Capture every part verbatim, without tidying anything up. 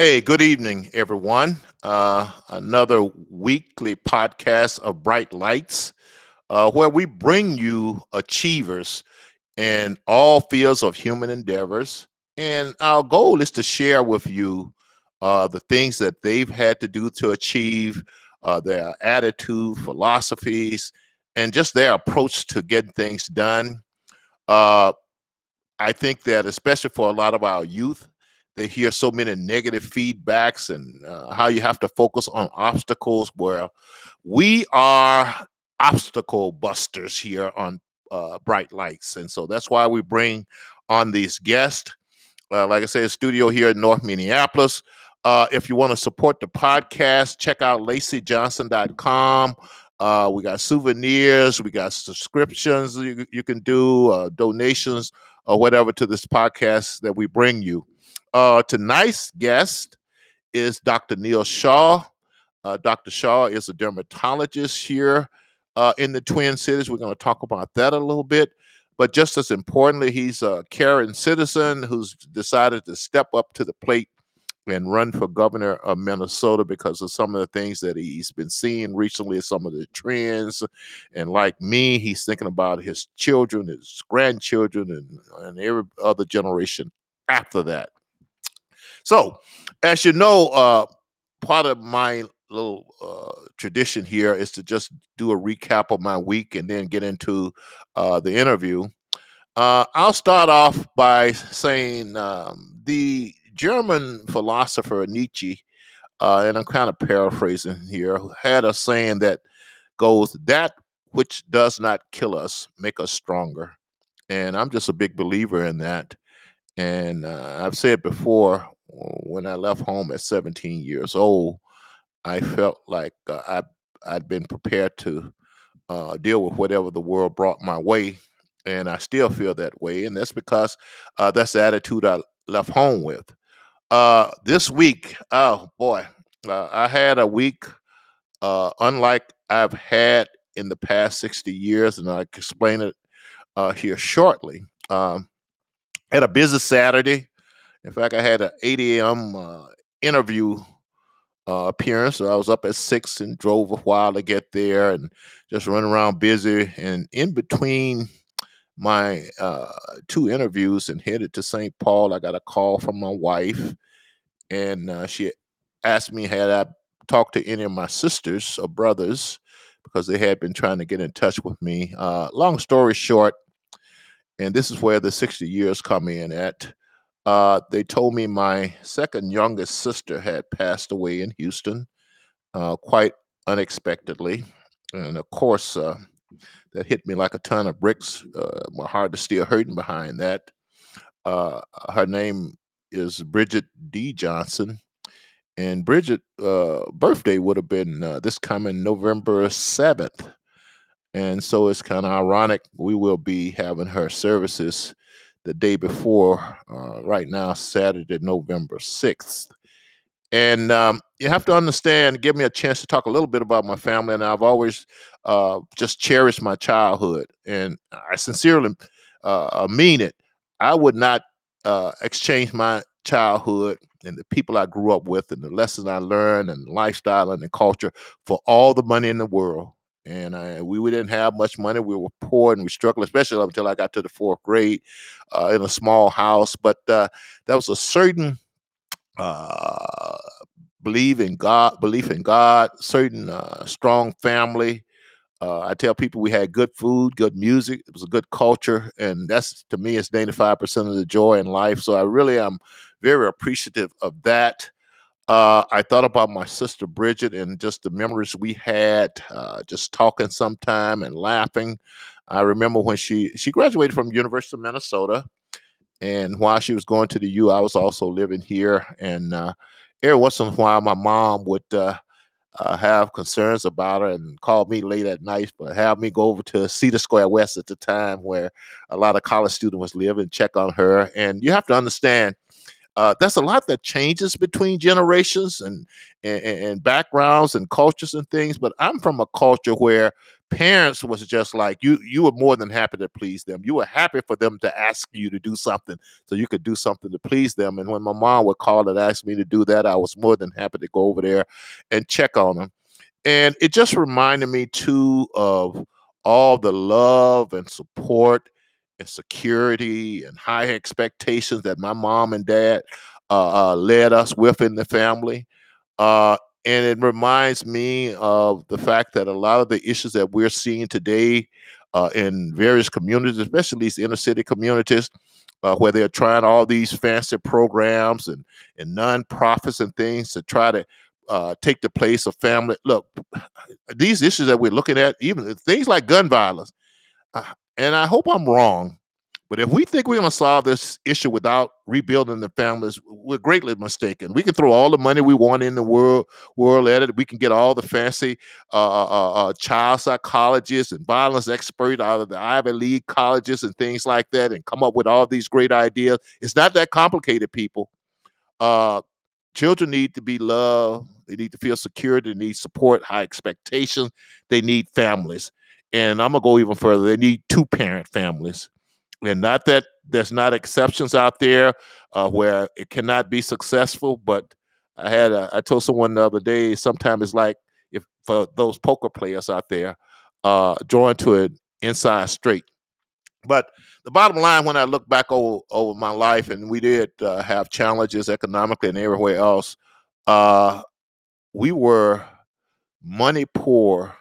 Hey, good evening, everyone. Uh, another weekly podcast of Bright Lights, uh, where we bring you achievers in all fields of human endeavors. And our goal is to share with you uh, the things that they've had to do to achieve, uh, their attitude, philosophies, and just their approach to getting things done. Uh, I think that especially for a lot of our youth, they hear so many negative feedbacks and uh, how you have to focus on obstacles, where we are obstacle busters here on uh, Bright Lights. And so that's why we bring on these guests. Uh, like I said, studio here in North Minneapolis. Uh, if you want to support the podcast, check out Lacy Johnson dot com. Uh, we got souvenirs, we got subscriptions you, you can do, uh, donations or whatever to this podcast that we bring you. Uh, tonight's guest is Doctor Neil Shah. Uh, Doctor Shah is a dermatologist here uh, in the Twin Cities. We're going to talk about that a little bit. But just as importantly, he's a caring citizen who's decided to step up to the plate and run for governor of Minnesota because of some of the things that he's been seeing recently, some of the trends. And like me, he's thinking about his children, his grandchildren, and, and every other generation after that. So, as you know, uh, part of my little uh, tradition here is to just do a recap of my week and then get into uh, the interview. Uh, I'll start off by saying um, the German philosopher Nietzsche, uh, and I'm kind of paraphrasing here, had a saying that goes, "That which does not kill us, make us stronger." And I'm just a big believer in that. And uh, I've said before, when I left home at seventeen years old, I felt like uh, I, I'd been prepared to uh, deal with whatever the world brought my way, and I still feel that way, and that's because uh, that's the attitude I left home with. Uh, this week, oh boy, uh, I had a week uh, unlike I've had in the past sixty years, and I'll explain it uh, here shortly. Um, had a busy Saturday. In fact, I had an eight a m Uh, interview uh, appearance. So I was up at six and drove a while to get there and just run around busy. And in between my uh, two interviews and headed to Saint Paul, I got a call from my wife. And uh, she asked me had I talked to any of my sisters or brothers because they had been trying to get in touch with me. Uh, long story short, and this is where the sixty years come in at. Uh, they told me my second youngest sister had passed away in Houston, uh, quite unexpectedly. And of course, uh, that hit me like a ton of bricks. Uh, my heart is still hurting behind that. Uh, her name is Bridget D. Johnson. And Bridget's uh, birthday would have been uh, this coming November seventh. And so it's kind of ironic. We will be having her services the day before, uh, right now, Saturday, November sixth. And um, you have to understand, give me a chance to talk a little bit about my family. And I've always uh, just cherished my childhood. And I sincerely uh, mean it. I would not uh, exchange my childhood and the people I grew up with and the lessons I learned and the lifestyle and the culture for all the money in the world. And I, we, we didn't have much money. We were poor and we struggled, especially up until I got to the fourth grade uh, in a small house. But uh, that was a certain uh, belief in God, belief in God, certain uh, strong family. Uh, I tell people we had good food, good music. It was a good culture. And that's, to me, it's ninety-five percent of the joy in life. So I really am very appreciative of that. Uh, I thought about my sister Bridget and just the memories we had, uh, just talking sometime and laughing. I remember when she, she graduated from University of Minnesota, and while she was going to the U, I was also living here. And uh, every once in a while, my mom would uh, uh, have concerns about her and call me late at night, but have me go over to Cedar Square West at the time where a lot of college students live and check on her. And you have to understand, Uh, that's a lot that changes between generations and, and and backgrounds and cultures and things. But I'm from a culture where parents was just like, you you were more than happy to please them. You were happy for them to ask you to do something so you could do something to please them. And when my mom would call and ask me to do that, I was more than happy to go over there and check on them. And it just reminded me, too, of all the love and support and security and high expectations that my mom and dad uh, uh, led us with in the family. Uh, and it reminds me of the fact that a lot of the issues that we're seeing today uh, in various communities, especially these inner city communities, Uh, where they're trying all these fancy programs and, and nonprofits and things to try to uh, take the place of family. Look, these issues that we're looking at, even things like gun violence, uh, and I hope I'm wrong, but if we think we're going to solve this issue without rebuilding the families, we're greatly mistaken. We can throw all the money we want in the world, world at it. We can get all the fancy uh, uh, uh, child psychologists and violence experts out of the Ivy League colleges and things like that and come up with all these great ideas. It's not that complicated, people. Uh, children need to be loved. They need to feel secure. They need support, high expectations. They need families. And I'm going to go even further. They need two-parent families. And not that there's not exceptions out there uh, where it cannot be successful, but I had a, I told someone the other day, sometimes it's like if for those poker players out there, uh, drawing to an inside straight. But the bottom line, when I look back over, over my life, and we did uh, have challenges economically and everywhere else, uh, we were money poor,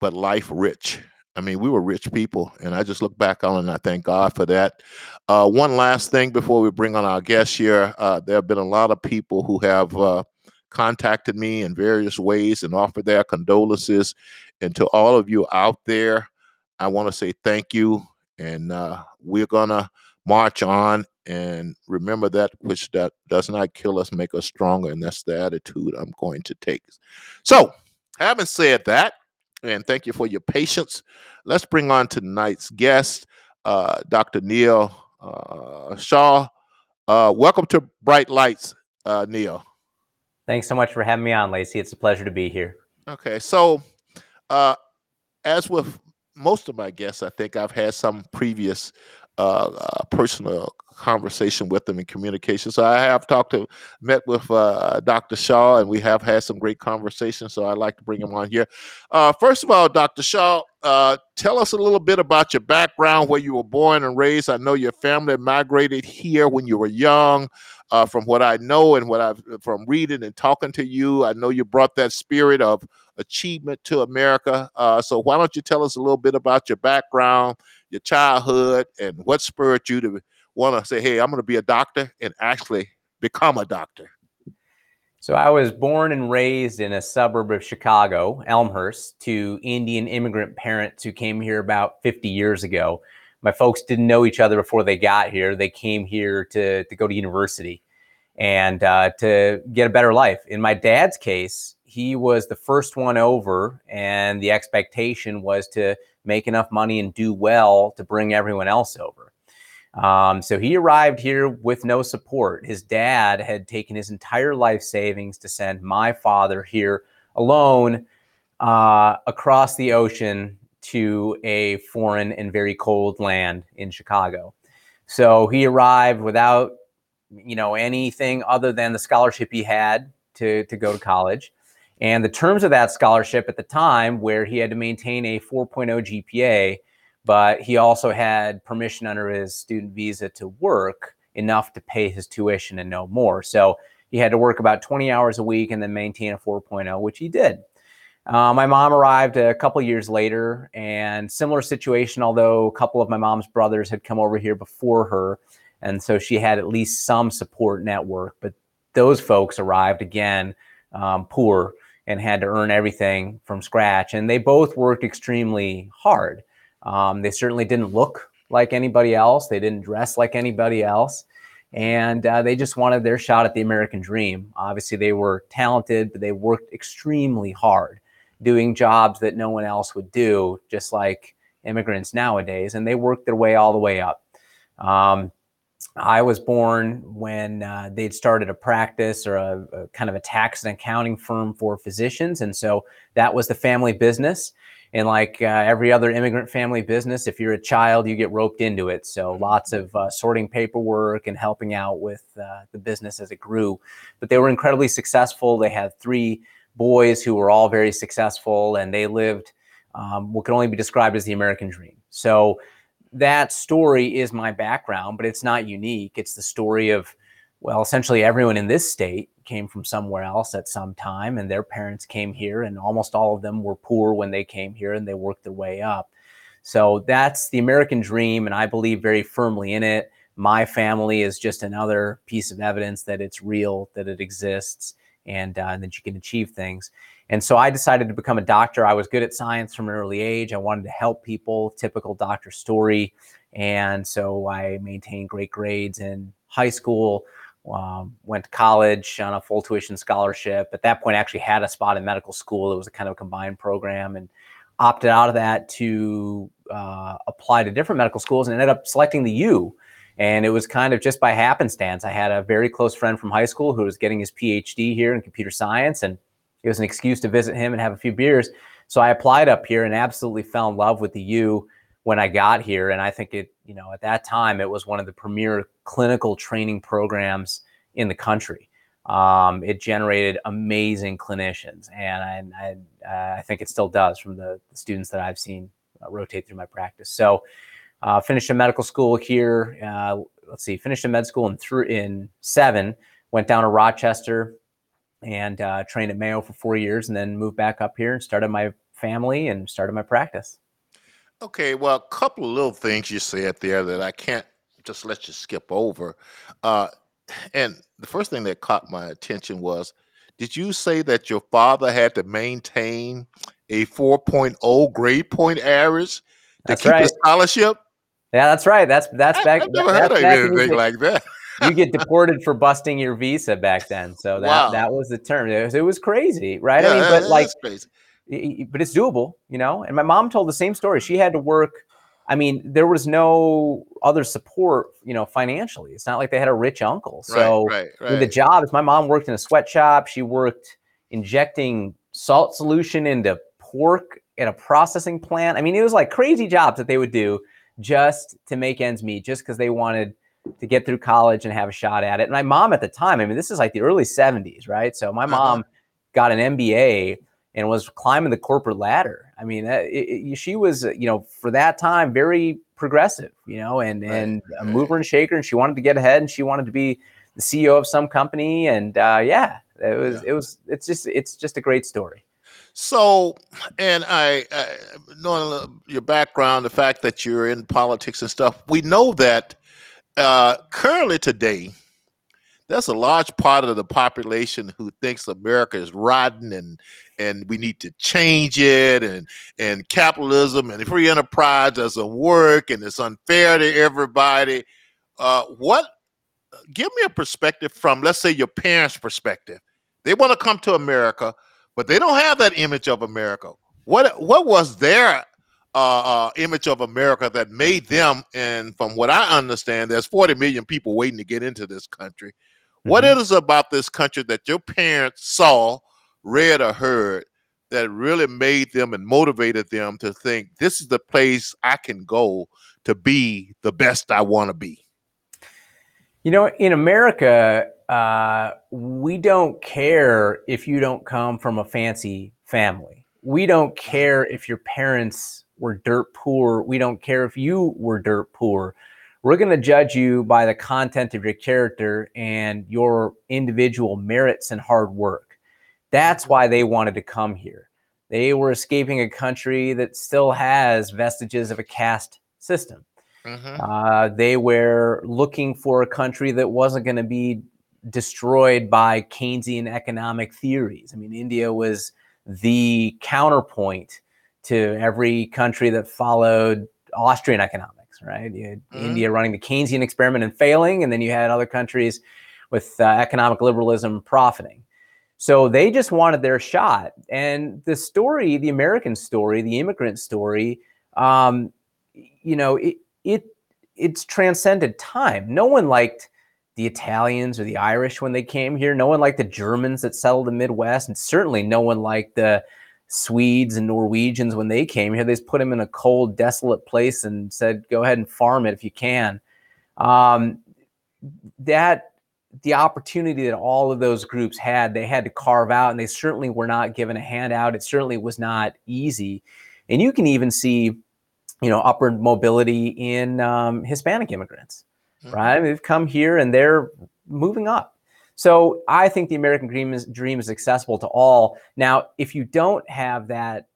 but life rich. I mean, we were rich people, and I just look back on it, and I thank God for that. Uh, one last thing before we bring on our guest here, uh, there have been a lot of people who have uh, contacted me in various ways and offered their condolences. And to all of you out there, I want to say thank you, and uh, we're going to march on and remember that which that does not kill us, make us stronger, and that's the attitude I'm going to take. So, having said that, and thank you for your patience. Let's bring on tonight's guest, uh, Doctor Neil uh, Shah. Uh, welcome to Bright Lights, uh, Neil. Thanks so much for having me on, Lacey. It's a pleasure to be here. Okay. So uh, as with most of my guests, I think I've had some previous uh, uh, personal conversation with them in communication. So I have talked to, met with uh, Doctor Shah, and we have had some great conversations. So I'd like to bring him on here. Uh, first of all, Doctor Shah, uh, tell us a little bit about your background, where you were born and raised. I know your family migrated here when you were young. Uh, from what I know and what I've from reading and talking to you, I know you brought that spirit of achievement to America. Uh, so why don't you tell us a little bit about your background, your childhood, and what spurred you to want to say, hey, I'm going to be a doctor and actually become a doctor? So I was born and raised in a suburb of Chicago, Elmhurst, to Indian immigrant parents who came here about fifty years ago. My folks didn't know each other before they got here. They came here to, to go to university and uh, to get a better life. In my dad's case, he was the first one over, and the expectation was to make enough money and do well to bring everyone else over. Um, so he arrived here with no support. His dad had taken his entire life savings to send my father here alone uh, across the ocean to a foreign and very cold land in Chicago. So he arrived without, you know, anything other than the scholarship he had to, to go to college. And the terms of that scholarship at the time where he had to maintain a four point oh G P A, but he also had permission under his student visa to work enough to pay his tuition and no more. So he had to work about twenty hours a week and then maintain a four point oh, which he did. Uh, my mom arrived a couple years later, and similar situation, although a couple of my mom's brothers had come over here before her. And so she had at least some support network, but those folks arrived again, um, poor, and had to earn everything from scratch. And they both worked extremely hard. Um, they certainly didn't look like anybody else. They didn't dress like anybody else. And uh, they just wanted their shot at the American dream. Obviously, they were talented, but they worked extremely hard doing jobs that no one else would do, just like immigrants nowadays. And they worked their way all the way up. Um, I was born when uh, they'd started a practice or a, a kind of a tax and accounting firm for physicians. And so that was the family business. And like uh, every other immigrant family business, if you're a child, you get roped into it. So lots of uh, sorting paperwork and helping out with uh, the business as it grew. But they were incredibly successful. They had three boys who were all very successful, and they lived um, what can only be described as the American dream. So that story is my background, but it's not unique. It's the story of, well, essentially everyone in this state came from somewhere else at some time, and their parents came here, and almost all of them were poor when they came here, and they worked their way up. So that's the American dream, and I believe very firmly in it. My family is just another piece of evidence that it's real, that it exists, and, uh, and that you can achieve things. And so I decided to become a doctor. I was good at science from an early age. I wanted to help people, typical doctor story. And so I maintained great grades in high school. Um, went to college on a full tuition scholarship. At that point, I actually had a spot in medical school. It was a kind of a combined program, and opted out of that to uh, apply to different medical schools, and ended up selecting the U. And it was kind of just by happenstance. I had a very close friend from high school who was getting his PhD here in computer science, and it was an excuse to visit him and have a few beers. So I applied up here and absolutely fell in love with the U when I got here. And I think it, you know, at that time, it was one of the premier clinical training programs in the country. Um, it generated amazing clinicians. And I, I, uh, I think it still does from the, the students that I've seen uh, rotate through my practice. So uh, finished in medical school here. Uh, let's see, finished in med school in, th- in seven, went down to Rochester and uh, trained at Mayo for four years, and then moved back up here and started my family and started my practice. Okay, well, a couple of little things you said there that I can't just let you skip over. Uh, and the first thing that caught my attention was, did you say that your father had to maintain a four point oh grade point average to keep his scholarship? Yeah, that's right. That's that's I, back. I've never heard of anything like that. You get deported for busting your visa back then. So that, wow. that was the term. It was, it was crazy, right? Yeah, I mean, that, but like, that's crazy. But it's doable, you know? And my mom told the same story. She had to work. I mean, there was no other support, you know, financially. It's not like they had a rich uncle. So right, right, right. With the jobs, my mom worked in a sweatshop. She worked injecting salt solution into pork at a processing plant. I mean, it was like crazy jobs that they would do just to make ends meet, just because they wanted to get through college and have a shot at it. And my mom at the time, I mean, this is like the early seventies, right? So my mom uh-huh. got an M B A and was climbing the corporate ladder. I mean, it, it, she was, you know, for that time, very progressive, you know, and, right, and right. a mover and shaker, and she wanted to get ahead, and she wanted to be the C E O of some company. And uh, yeah, it was, yeah. it was, it's just, it's just a great story. So, and I, I knowing your background, the fact that you're in politics and stuff, we know that uh, currently today, that's a large part of the population who thinks America is rotten and and we need to change it, and and capitalism and free enterprise doesn't work and it's unfair to everybody. Uh, what? Give me a perspective from, let's say, your parents' perspective. They want to come to America, but they don't have that image of America. What what was their Uh, uh, image of America that made them, and from what I understand, there's forty million people waiting to get into this country. Mm-hmm. What it is about this country that your parents saw, read, or heard that really made them and motivated them to think this is the place I can go to be the best I want to be? You know, in America, uh, we don't care if you don't come from a fancy family. We don't care if your parents were dirt poor. We don't care if you were dirt poor. We're going to judge you by the content of your character and your individual merits and hard work. That's why they wanted to come here. They were escaping a country that still has vestiges of a caste system. Mm-hmm. Uh, they were looking for a country that wasn't going to be destroyed by Keynesian economic theories. I mean, India was the counterpoint to every country that followed Austrian economics, right? You had mm-hmm. India running the Keynesian experiment and failing, and then you had other countries with uh, economic liberalism profiting. So they just wanted their shot. And the story, the American story, the immigrant story, um, you know, it, it it's transcended time. No one liked the Italians or the Irish when they came here. No one liked the Germans that settled the Midwest, and certainly no one liked the Swedes and Norwegians when they came here. They just put them in a cold, desolate place and said, go ahead and farm it if you can. Um, that the opportunity that all of those groups had, they had to carve out, and they certainly were not given a handout. It certainly was not easy. And you can even see, you know, upper mobility in um, Hispanic immigrants, mm-hmm. right? They've come here and they're moving up. So I think the American dream is, dream is accessible to all. Now, if you don't have that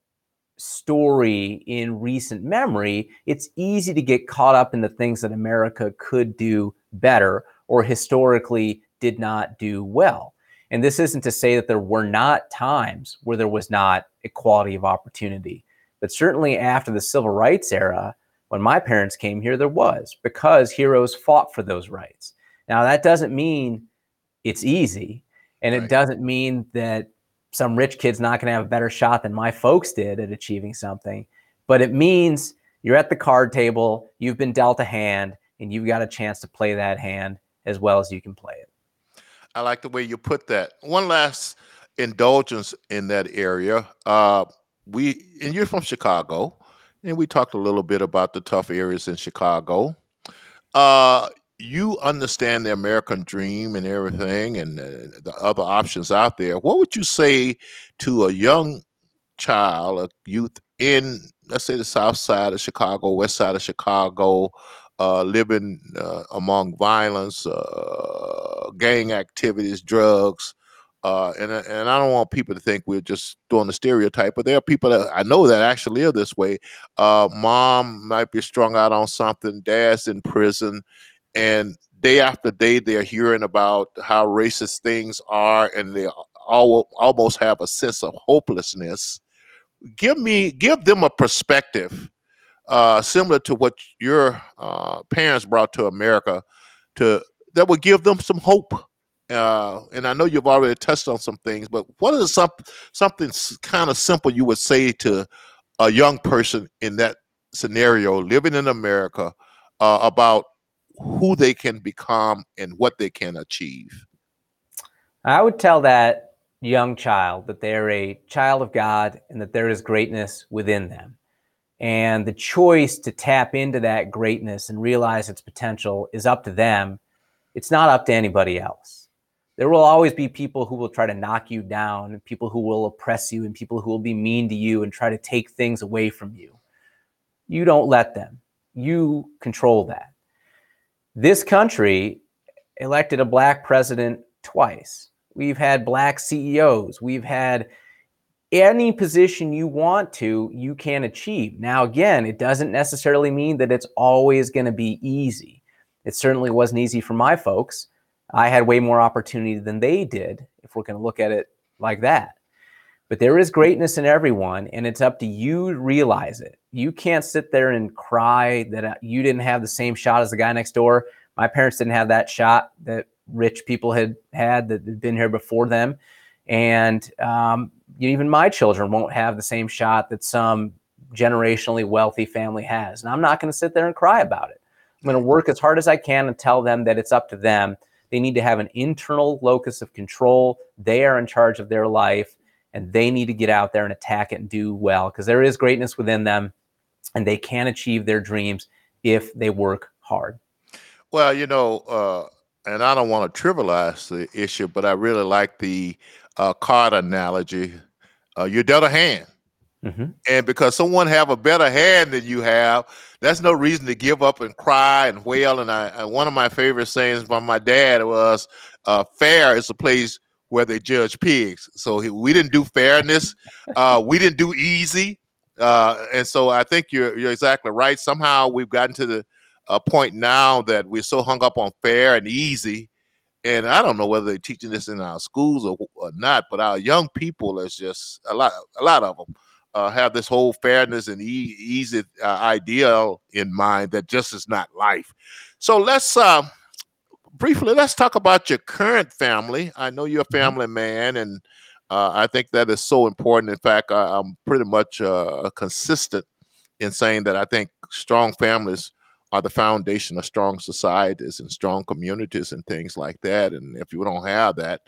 story in recent memory, it's easy to get caught up in the things that America could do better or historically did not do well. And this isn't to say that there were not times where there was not equality of opportunity. But certainly after the Civil Rights era, when my parents came here, there was, because heroes fought for those rights. Now, that doesn't mean it's easy. And right. It doesn't mean that some rich kid's not going to have a better shot than my folks did at achieving something, but it means you're at the card table, you've been dealt a hand, and you've got a chance to play that hand as well as you can play it. I like the way you put that. One last indulgence in that area. Uh, we, and you're from Chicago, and we talked a little bit about the tough areas in Chicago. Uh, You understand the American dream and everything and uh, the other options out there. What would you say to a young child, a youth in, let's say, the south side of Chicago, west side of Chicago, uh, living uh, among violence, uh, gang activities, drugs? Uh, and, and I don't want people to think we're just doing the stereotype, but there are people that I know that actually live this way. Uh, mom might be strung out on something, dad's in prison. And day after day, they're hearing about how racist things are, and they all, almost have a sense of hopelessness. Give me, give them a perspective uh, similar to what your uh, parents brought to America, to that would give them some hope. Uh, and I know you've already touched on some things, but what is some, something kind of simple you would say to a young person in that scenario, living in America, uh, about who they can become and what they can achieve? I would tell that young child that they're a child of God and that there is greatness within them. And the choice to tap into that greatness and realize its potential is up to them. It's not up to anybody else. There will always be people who will try to knock you down, and people who will oppress you, and people who will be mean to you and try to take things away from you. You don't let them. You control that. This country elected a black president twice. We've had black C E Os. We've had any position you want to, you can achieve. Now, again, it doesn't necessarily mean that it's always going to be easy. It certainly wasn't easy for my folks. I had way more opportunity than they did, if we're going to look at it like that. But there is greatness in everyone, and it's up to you to realize it. You can't sit there and cry that you didn't have the same shot as the guy next door. My parents didn't have that shot that rich people had had that had been here before them. And um, even my children won't have the same shot that some generationally wealthy family has. And I'm not going to sit there and cry about it. I'm going to work as hard as I can and tell them that it's up to them. They need to have an internal locus of control. They are in charge of their life. And they need to get out there and attack it and do well, because there is greatness within them, and they can achieve their dreams if they work hard. Well, you know, uh, and I don't want to trivialize the issue, but I really like the uh, card analogy. Uh, you're dealt a hand. Mm-hmm. And because someone have a better hand than you have, that's no reason to give up and cry and wail. And I, I one of my favorite sayings by my dad was, uh, fair is a place where they judge pigs. So he, we didn't do fairness. Uh, we didn't do easy. Uh, and so I think you're you're exactly right. Somehow we've gotten to the uh, point now that we're so hung up on fair and easy. And I don't know whether they're teaching this in our schools or, or not, but our young people is just a lot, a lot of them uh, have this whole fairness and e- easy uh, ideal in mind that just is not life. So let's, uh, briefly, let's talk about your current family. I know you're a family man, and uh, I think that is so important. In fact, I, I'm pretty much uh, consistent in saying that I think strong families are the foundation of strong societies and strong communities and things like that. And if you don't have that,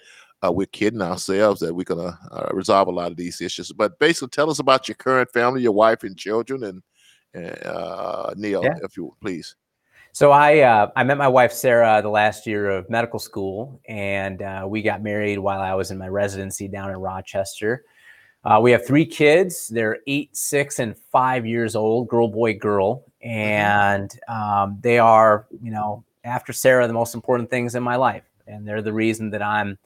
Uh, we're kidding ourselves that we're going to uh, resolve a lot of these issues. But basically, tell us about your current family, your wife and children, and, and uh, Neil, yeah. if you will, please. So I uh, I met my wife, Sarah, the last year of medical school, and uh, we got married while I was in my residency down in Rochester. Uh, we have three kids. They're eight, six, and five years old, girl, boy, girl. And um, they are, you know, after Sarah, the most important things in my life. And they're the reason that I'm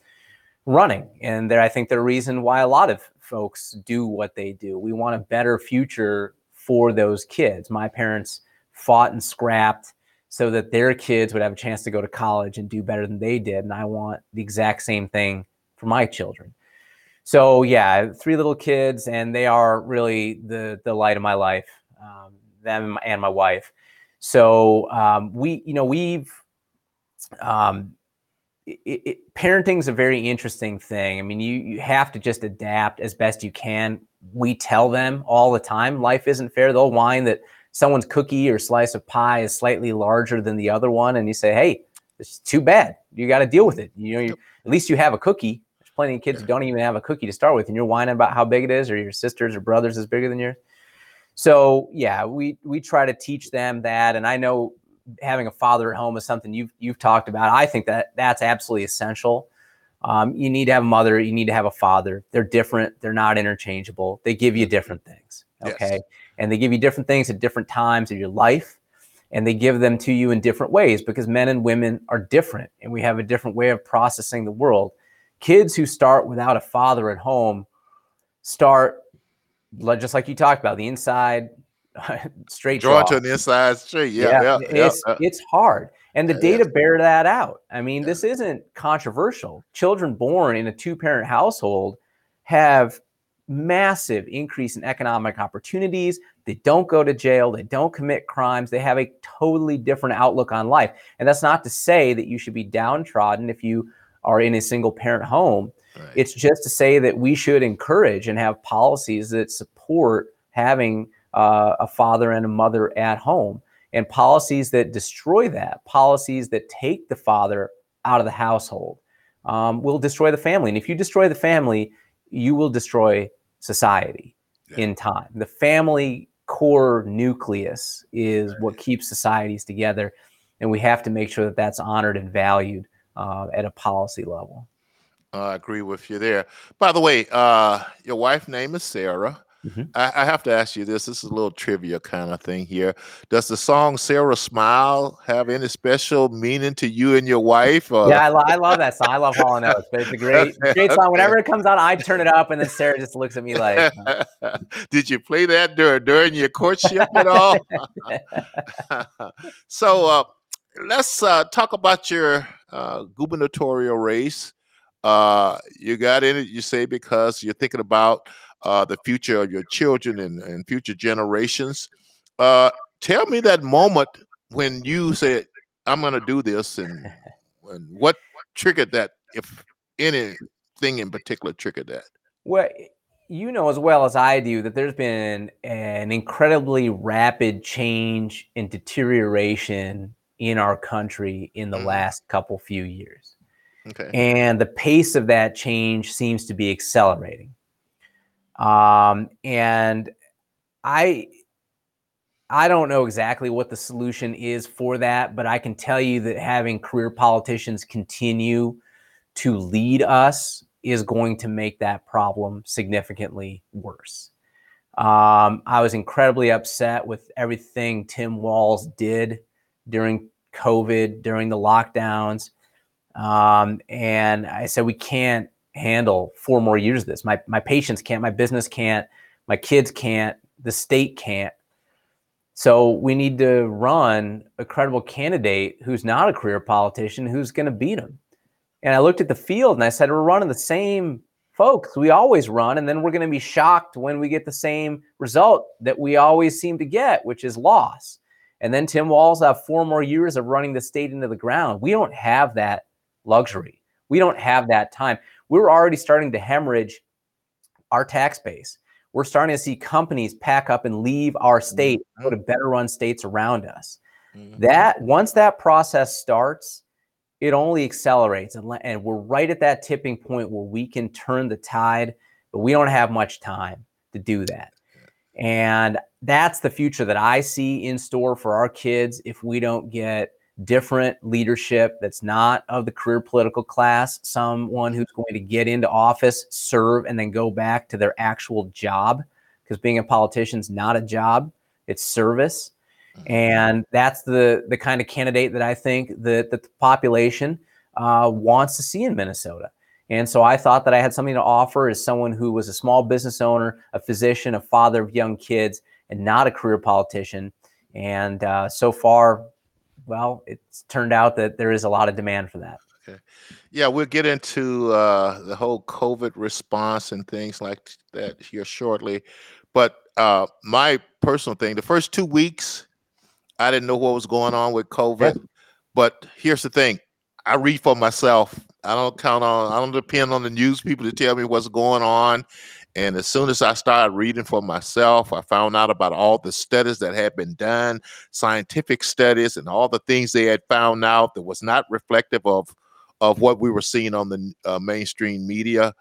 running. And they're, I think, the reason why a lot of folks do what they do. We want a better future for those kids. My parents fought and scrapped so that their kids would have a chance to go to college and do better than they did. And I want the exact same thing for my children. So yeah, three little kids, and they are really the, the light of my life, um, them and my wife. So um, we, you know, we've, um, it, it, parenting's a very interesting thing. I mean, you, you have to just adapt as best you can. We tell them all the time, life isn't fair. They'll whine that someone's cookie or slice of pie is slightly larger than the other one. And you say, hey, it's too bad. You got to deal with it. You know, you, at least you have a cookie. Plenty of kids who don't even have a cookie to start with, and you're whining about how big it is, or your sister's or brother's is bigger than yours. So yeah, we we try to teach them that. And I know having a father at home is something you've you've talked about. I think that that's absolutely essential. Um, you need to have a mother, you need to have a father. They're different, they're not interchangeable. They give you different things, okay? Yes. And they give you different things at different times of your life, and they give them to you in different ways because men and women are different, and we have a different way of processing the world. Kids who start without a father at home start, just like you talked about, the inside straight. Drawn to the inside straight. Yeah, yeah, yeah, it's, yeah. It's hard. And the yeah, data bear that out. I mean, yeah. This isn't controversial. Children born in a two-parent household have massive increase in economic opportunities. They don't go to jail. They don't commit crimes. They have a totally different outlook on life. And that's not to say that you should be downtrodden if you are in a single parent home. Right. It's just to say that we should encourage and have policies that support having uh, a father and a mother at home, and policies that destroy that, policies that take the father out of the household um, will destroy the family. And if you destroy the family, you will destroy society yeah. in time. The family core nucleus is right. what keeps societies together. And we have to make sure that that's honored and valued Uh, at a policy level. Uh, I agree with you there. By the way, uh, your wife's name is Sarah. Mm-hmm. I, I have to ask you this. This is a little trivia kind of thing here. Does the song Sarah Smile have any special meaning to you and your wife? Or? Yeah, I, lo- I love that song. I love Hall and Oates. But it's a great, great song. Whenever it comes on, I turn it up, and then Sarah just looks at me like. Oh. Did you play that during, during your courtship at all? so uh, let's uh, talk about your Uh, gubernatorial race. Uh, you got in it, you say, because you're thinking about uh, the future of your children and, and future generations. Uh, tell me that moment when you said, I'm going to do this, and, and what triggered that, if anything in particular triggered that? Well, you know as well as I do that there's been an incredibly rapid change and deterioration in our country in the last couple few years. Okay. And the pace of that change seems to be accelerating. Um, and I, I don't know exactly what the solution is for that, but I can tell you that having career politicians continue to lead us is going to make that problem significantly worse. Um, I was incredibly upset with everything Tim Walz did during COVID, during the lockdowns. Um, and I said, we can't handle four more years of this. My my patients can't, my business can't, my kids can't, the state can't. So we need to run a credible candidate who's not a career politician, who's gonna beat him. And I looked at the field and I said, we're running the same folks we always run, and then we're gonna be shocked when we get the same result that we always seem to get, which is loss. And then Tim Walz have four more years of running the state into the ground. We don't have that luxury. We don't have that time. We're already starting to hemorrhage our tax base. We're starting to see companies pack up and leave our state, go to better run states around us. That once that process starts, it only accelerates, and, and we're right at that tipping point where we can turn the tide, but we don't have much time to do that. And that's the future that I see in store for our kids if we don't get different leadership that's not of the career political class, someone who's going to get into office, serve, and then go back to their actual job, because being a politician is not a job, it's service. And that's the the kind of candidate that I think that, that the population uh, wants to see in Minnesota. And so I thought that I had something to offer as someone who was a small business owner, a physician, a father of young kids, and not a career politician. And uh, so far, well, it's turned out that there is a lot of demand for that. Okay. Yeah, we'll get into uh, the whole COVID response and things like that here shortly. But uh, my personal thing, the first two weeks, I didn't know what was going on with COVID. Yeah. But here's the thing. I read for myself. I don't count on, I don't depend on the news people to tell me what's going on. And as soon as I started reading for myself, I found out about all the studies that had been done, scientific studies, and all the things they had found out that was not reflective of, of what we were seeing on the uh, mainstream media.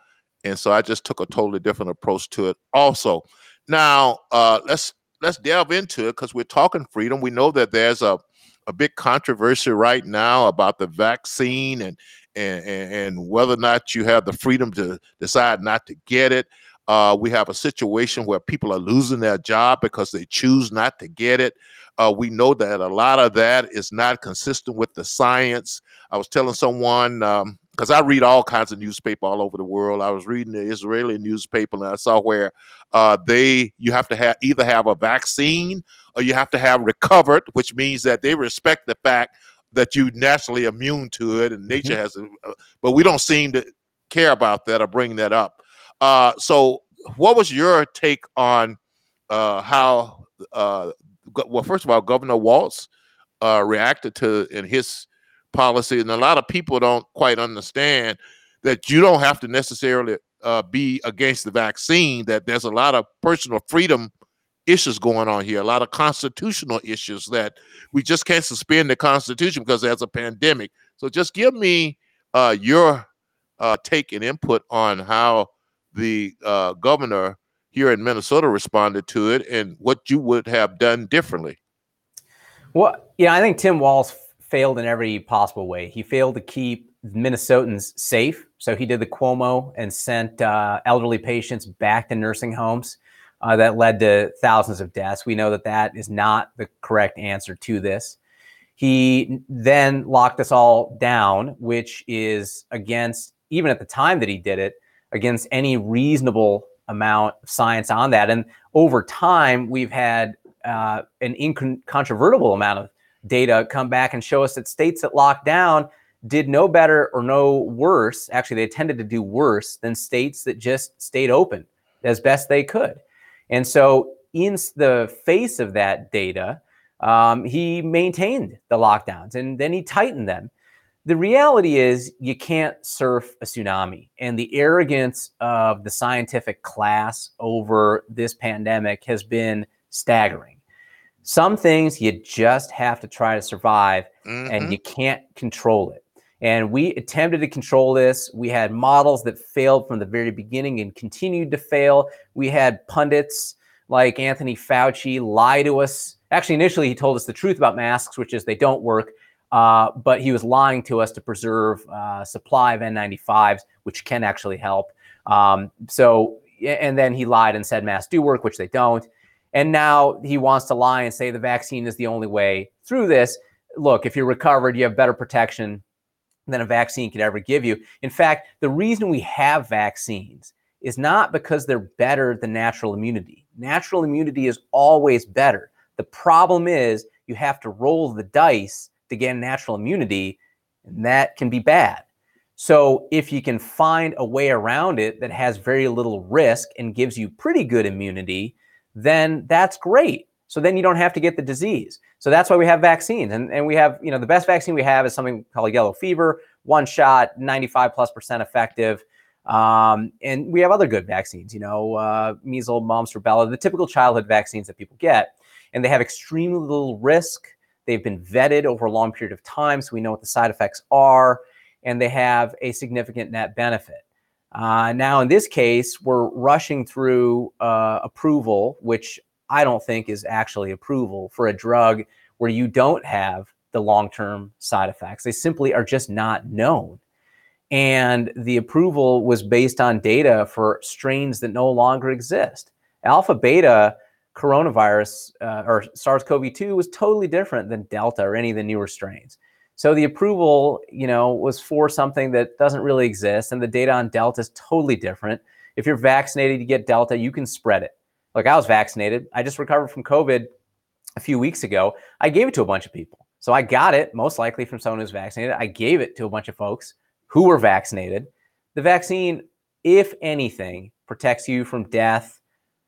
And so I just took a totally different approach to it also. Now, uh, let's Let's delve into it, because we're talking freedom. We know that there's a, a big controversy right now about the vaccine and, and and whether or not you have the freedom to decide not to get it. Uh, we have a situation where people are losing their job because they choose not to get it. Uh, we know that a lot of that is not consistent with the science. I was telling someone, um, because I read all kinds of newspaper all over the world. I was reading the Israeli newspaper, and I saw where uh, they you have to have either have a vaccine or you have to have recovered, which means that they respect the fact that you're naturally immune to it, and nature mm-hmm. has. Uh, but we don't seem to care about that or bring that up. Uh, so, what was your take on uh, how? Uh, well, first of all, Governor Walz uh, reacted to in his. policy, and a lot of people don't quite understand that you don't have to necessarily uh, be against the vaccine, that there's a lot of personal freedom issues going on here, a lot of constitutional issues that we just can't suspend the Constitution because there's a pandemic. So just give me uh, your uh, take and input on how the uh, governor here in Minnesota responded to it and what you would have done differently. Well, yeah, I think Tim Walz failed in every possible way. He failed to keep Minnesotans safe. So he did the Cuomo and sent uh, elderly patients back to nursing homes. Uh, that led to thousands of deaths. We know that that is not the correct answer to this. He then locked us all down, which is against, even at the time that he did it, against any reasonable amount of science on that. And over time, we've had uh, an incontrovertible amount of data come back and show us that states that locked down did no better or no worse. Actually, they tended to do worse than states that just stayed open as best they could. And so in the face of that data, um, he maintained the lockdowns and then he tightened them. The reality is you can't surf a tsunami, and the arrogance of the scientific class over this pandemic has been staggering. Some things you just have to try to survive, mm-hmm. and you can't control it. And we attempted to control this. We had models that failed from the very beginning and continued to fail. We had pundits like Anthony Fauci lie to us. Actually, initially he told us the truth about masks, which is they don't work, uh, but he was lying to us to preserve uh, supply of N ninety-fives, which can actually help. Um, so, and then he lied and said masks do work, which they don't. And now he wants to lie and say the vaccine is the only way through this. Look, if you're recovered, you have better protection than a vaccine could ever give you. In fact, the reason we have vaccines is not because they're better than natural immunity. Natural immunity is always better. The problem is you have to roll the dice to get natural immunity, and that can be bad. So if you can find a way around it that has very little risk and gives you pretty good immunity, then that's great. So then you don't have to get the disease. So that's why we have vaccines. And, and we have, you know, the best vaccine we have is something called yellow fever, one shot, ninety-five plus percent effective. Um, and we have other good vaccines, you know, uh, measles, mumps, rubella, the typical childhood vaccines that people get. And they have extremely little risk. They've been vetted over a long period of time, so we know what the side effects are, and they have a significant net benefit. Uh, now, in this case, we're rushing through uh, approval, which I don't think is actually approval for a drug where you don't have the long-term side effects. They simply are just not known. And the approval was based on data for strains that no longer exist. Alpha, beta coronavirus uh, or SARS-CoV two was totally different than Delta or any of the newer strains. So the approval, you know, was for something that doesn't really exist, and the data on Delta is totally different. If you're vaccinated, you get Delta, you can spread it. Like, I was vaccinated. I just recovered from COVID a few weeks ago. I gave it to a bunch of people. So I got it most likely from someone who's vaccinated. I gave it to a bunch of folks who were vaccinated. The vaccine, if anything, protects you from death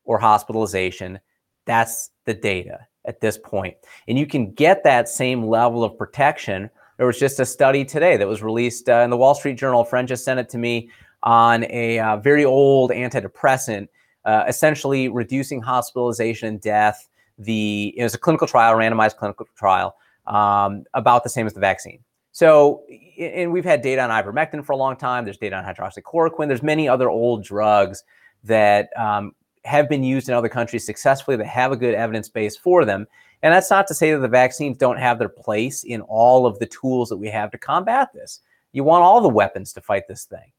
or hospitalization. That's the data at this point. And you can get that same level of protection. There was just a study today that was released uh, in the Wall Street Journal. A friend just sent it to me on a uh, very old antidepressant, uh, essentially reducing hospitalization and death. The, it was a clinical trial, randomized clinical trial, um, about the same as the vaccine. So, and we've had data on ivermectin for a long time. There's data on hydroxychloroquine. There's many other old drugs that um, have been used in other countries successfully that have a good evidence base for them. And that's not to say that the vaccines don't have their place in all of the tools that we have to combat this. You want all the weapons to fight this thing.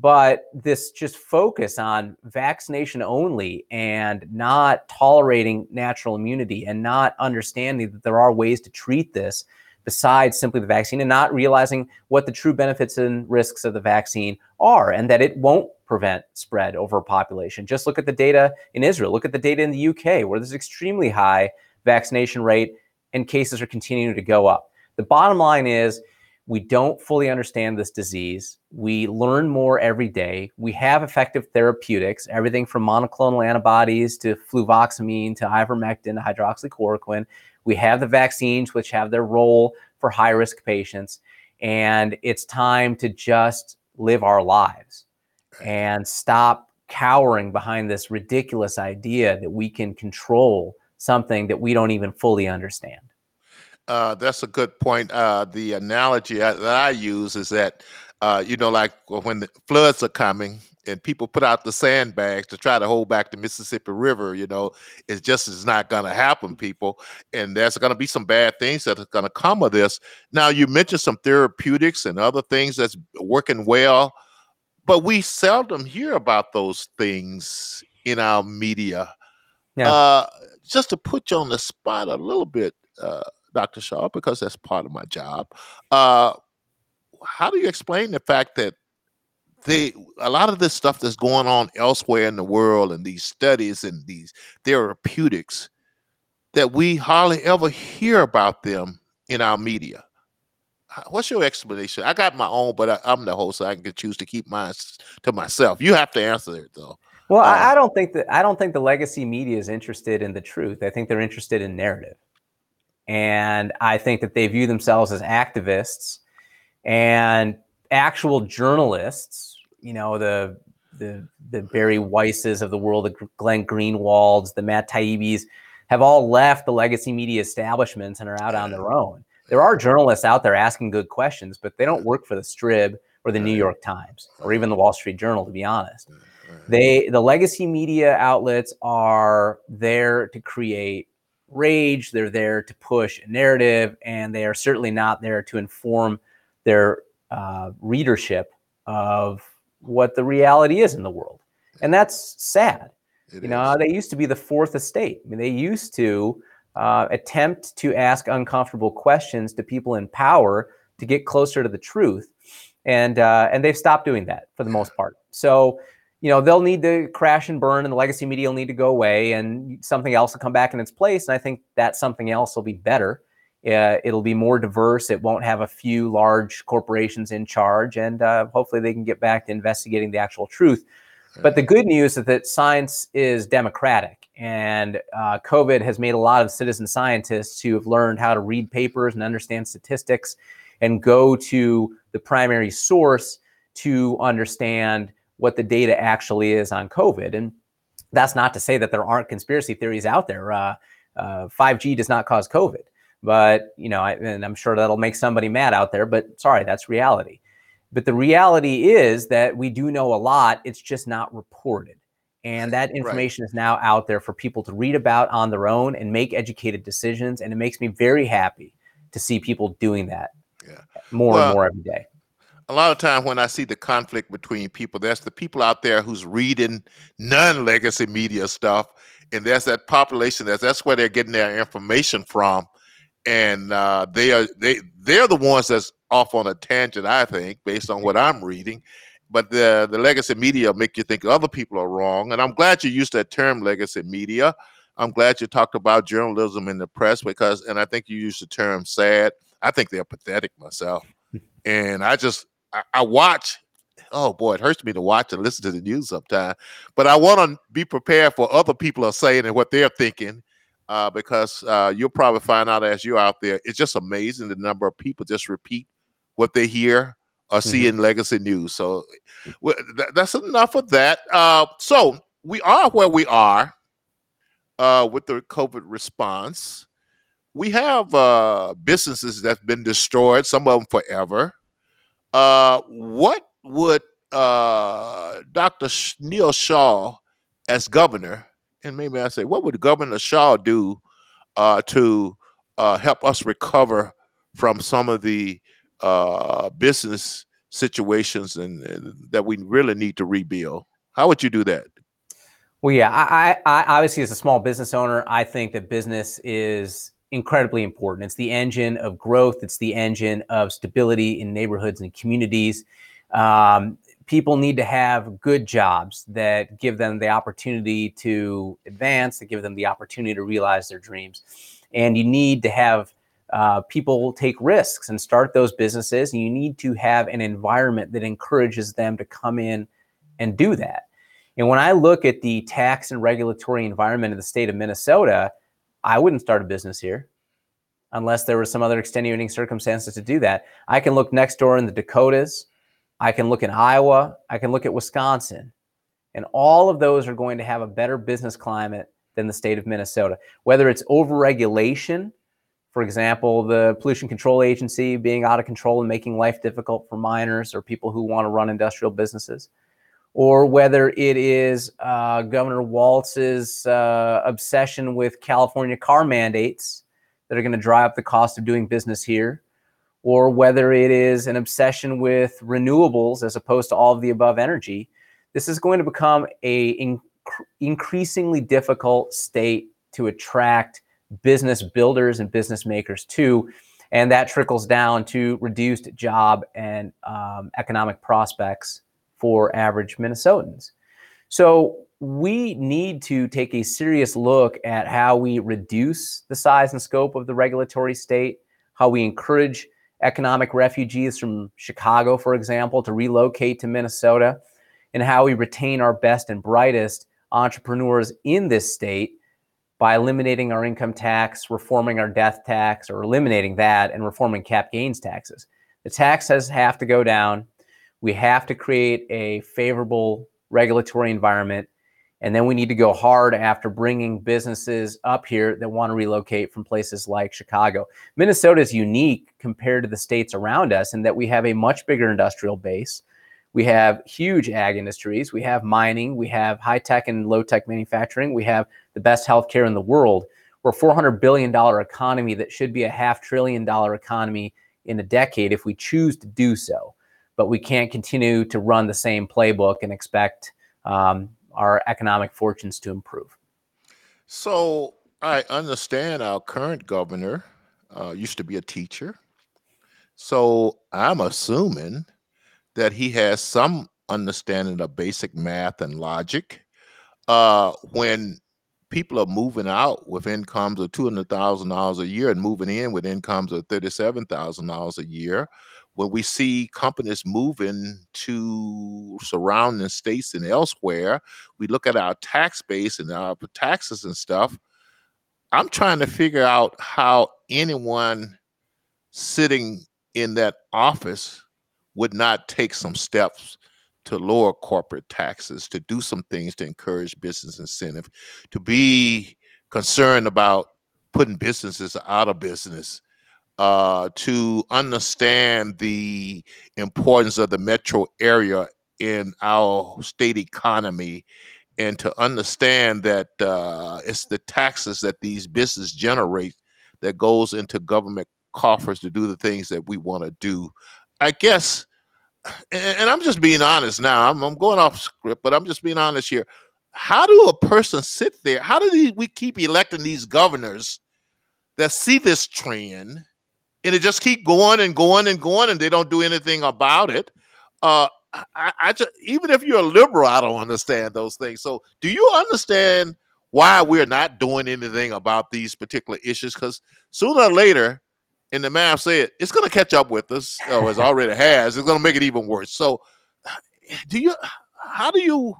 But this just focus on vaccination only and not tolerating natural immunity and not understanding that there are ways to treat this besides simply the vaccine, and not realizing what the true benefits and risks of the vaccine are, and that it won't prevent spread over a population. Just look at the data in Israel. Look at the data in the U K, where there's extremely high vaccination rate and cases are continuing to go up. The bottom line is, we don't fully understand this disease. We learn more every day. We have effective therapeutics, everything from monoclonal antibodies to fluvoxamine to ivermectin to hydroxychloroquine. We have the vaccines, which have their role for high-risk patients. And it's time to just live our lives and stop cowering behind this ridiculous idea that we can control something that we don't even fully understand. Uh, that's a good point. Uh, the analogy I, that I use is that, uh, you know, like when the floods are coming and people put out the sandbags to try to hold back the Mississippi River, you know, it's just it's not going to happen, people. And there's going to be some bad things that are going to come of this. Now, you mentioned some therapeutics and other things that's working well, but we seldom hear about those things in our media. Yeah. Uh, just to put you on the spot a little bit, uh, Doctor Shah, because that's part of my job. Uh, how do you explain the fact that they, a lot of this stuff that's going on elsewhere in the world and these studies and these therapeutics, that we hardly ever hear about them in our media? What's your explanation? I got my own, but I, I'm the host, so I can choose to keep mine to myself. You have to answer it, though. Well, um, I don't think that I don't think the legacy media is interested in the truth. I think they're interested in narrative. And I think that they view themselves as activists, and actual journalists, you know, the the the Barry Weisses of the world, the Glenn Greenwalds, the Matt Taibbis, have all left the legacy media establishments and are out on their own. There are journalists out there asking good questions, but they don't work for the Strib or the New York Times or even the Wall Street Journal, to be honest. They, the legacy media outlets are there to create rage. They're there to push a narrative, and they are certainly not there to inform their uh, readership of what the reality is in the world. And that's sad. It you know, is. They used to be the fourth estate. I mean, they used to uh, attempt to ask uncomfortable questions to people in power to get closer to the truth. And, uh, and they've stopped doing that for the most part. So, you know, they'll need to crash and burn, and the legacy media will need to go away, and something else will come back in its place. And I think that something else will be better. Uh, it'll be more diverse. It won't have a few large corporations in charge, and uh, hopefully they can get back to investigating the actual truth. But the good news is that science is democratic, and uh, COVID has made a lot of citizen scientists who have learned how to read papers and understand statistics and go to the primary source to understand what the data actually is on COVID. And that's not to say that there aren't conspiracy theories out there. Uh, uh, five G does not cause COVID. But, you know, I, and I'm sure that'll make somebody mad out there, but sorry, that's reality. But the reality is that we do know a lot. It's just not reported. And that information right. is now out there for people to read about on their own and make educated decisions. And it makes me very happy to see people doing that yeah. more well, and more every day. A lot of time when I see the conflict between people, that's the people out there who's reading non-legacy media stuff. And that's that population. That's, that's where they're getting their information from. And uh, they are they they're the ones that's off on a tangent, I think, based on what I'm reading. But the the legacy media make you think other people are wrong. And I'm glad you used that term, legacy media. I'm glad you talked about journalism in the press because, and I think you used the term sad. I think they're pathetic myself. And I just, I, I watch, oh boy, it hurts me to watch and listen to the news sometimes. But I want to be prepared for other people are saying and what they're thinking. Uh, because uh, you'll probably find out as you're out there, it's just amazing the number of people just repeat what they hear or see mm-hmm. in legacy news. So well, th- that's enough of that. Uh, so we are where we are uh, with the COVID response. We have uh, businesses that's been destroyed, some of them forever. Uh, what would uh, Doctor Neil Shah as governor, and maybe I say, what would Governor Shah do uh, to uh, help us recover from some of the uh, business situations and, and that we really need to rebuild? How would you do that? Well, yeah, I, I, I obviously as a small business owner, I think that business is incredibly important. It's the engine of growth. It's the engine of stability in neighborhoods and communities. Um, People need to have good jobs that give them the opportunity to advance, that give them the opportunity to realize their dreams. And you need to have uh, people take risks and start those businesses. And you need to have an environment that encourages them to come in and do that. And when I look at the tax and regulatory environment in the state of Minnesota, I wouldn't start a business here unless there were some other extenuating circumstances to do that. I can look next door in the Dakotas. I can look in Iowa, I can look at Wisconsin, and all of those are going to have a better business climate than the state of Minnesota. Whether it's overregulation, for example, the Pollution Control Agency being out of control and making life difficult for miners or people who want to run industrial businesses, or whether it is uh, Governor Walz's uh, obsession with California car mandates that are going to drive up the cost of doing business here, or whether it is an obsession with renewables as opposed to all of the above energy, this is going to become a inc- increasingly difficult state to attract business builders and business makers to, and that trickles down to reduced job and um, economic prospects for average Minnesotans. So we need to take a serious look at how we reduce the size and scope of the regulatory state, how we encourage economic refugees from Chicago, for example, to relocate to Minnesota, and how we retain our best and brightest entrepreneurs in this state by eliminating our income tax, reforming our death tax, or eliminating that and reforming cap gains taxes. The taxes have to go down. We have to create a favorable regulatory environment. And then we need to go hard after bringing businesses up here that want to relocate from places like Chicago. Minnesota is unique compared to the states around us in that we have a much bigger industrial base. We have huge ag industries. We have mining. We have high-tech and low-tech manufacturing. We have the best healthcare in the world. We're a four hundred billion dollars economy that should be a half-trillion dollar economy in a decade if we choose to do so. But we can't continue to run the same playbook and expect um, our economic fortunes to improve. So I understand our current governor uh, used to be a teacher. So I'm assuming that he has some understanding of basic math and logic. Uh, when people are moving out with incomes of two hundred thousand dollars a year and moving in with incomes of thirty-seven thousand dollars a year, when we see companies moving to surrounding states and elsewhere, we look at our tax base and our taxes and stuff. I'm trying to figure out how anyone sitting in that office would not take some steps to lower corporate taxes, to do some things to encourage business incentive, to be concerned about putting businesses out of business, uh, to understand the importance of the metro area in our state economy, and to understand that uh, it's the taxes that these businesses generate that goes into government coffers to do the things that we want to do. I guess, and, and I'm just being honest now, I'm, I'm going off script, but I'm just being honest here. How do a person sit there? How do these, we keep electing these governors that see this trend, and it just keep going and going and going, and they don't do anything about it? Uh, I, I just, even if you're a liberal, I don't understand those things. So do you understand why we're not doing anything about these particular issues? Because sooner or later, and the math said, it's going to catch up with us, or it already has. It's going to make it even worse. So do you, how do you,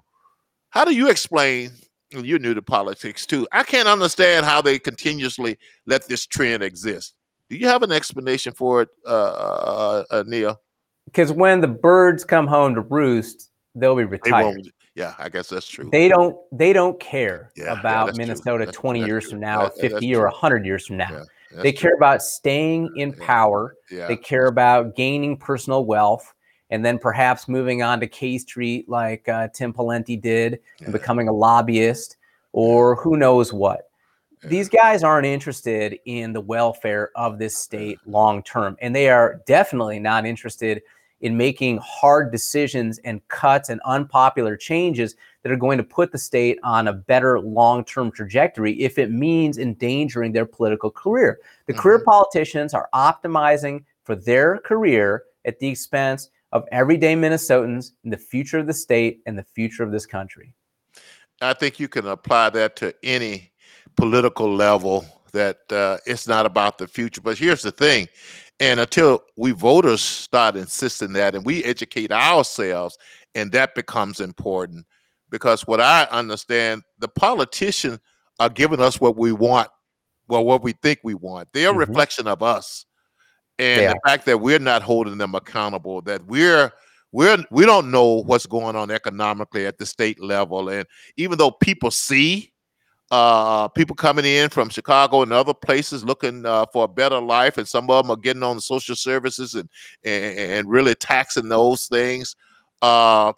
how do you explain, and you're new to politics too, I can't understand how they continuously let this trend exist. Do you have an explanation for it, uh, uh, uh, Neil? Because when the birds come home to roost, they'll be retired. They yeah, I guess that's true. They don't they don't care yeah, about yeah, Minnesota that's, twenty that's years true. From now, that, fifty or one hundred years from now. Yeah, they care true. About staying in yeah. power. Yeah. They care about gaining personal wealth and then perhaps moving on to K Street like uh, Tim Pawlenty did yeah. and becoming a lobbyist or who knows what. Yeah. These guys aren't interested in the welfare of this state yeah. long term, and they are definitely not interested in making hard decisions and cuts and unpopular changes that are going to put the state on a better long-term trajectory if it means endangering their political career. The mm-hmm. career politicians are optimizing for their career at the expense of everyday Minnesotans and the future of the state and the future of this country. I think you can apply that to any political level, that uh, it's not about the future. But here's the thing. And until we voters start insisting that and we educate ourselves, and that becomes important, because what I understand, the politicians are giving us what we want, well, what we think we want. They're a mm-hmm. reflection of us. And yeah. the fact that we're not holding them accountable, that we're we're we don't know what's going on economically at the state level. And even though people see Uh, people coming in from Chicago and other places looking uh, for a better life, and some of them are getting on the social services and and, and really taxing those things. Uh,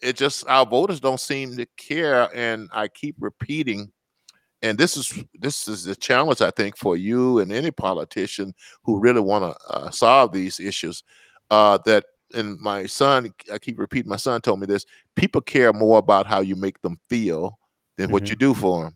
it just, our voters don't seem to care, and I keep repeating, and this is this is the challenge, I think, for you and any politician who really want to uh, solve these issues. Uh, that and my son, I keep repeating, my son told me this: people care more about how you make them feel than mm-hmm. what you do for them.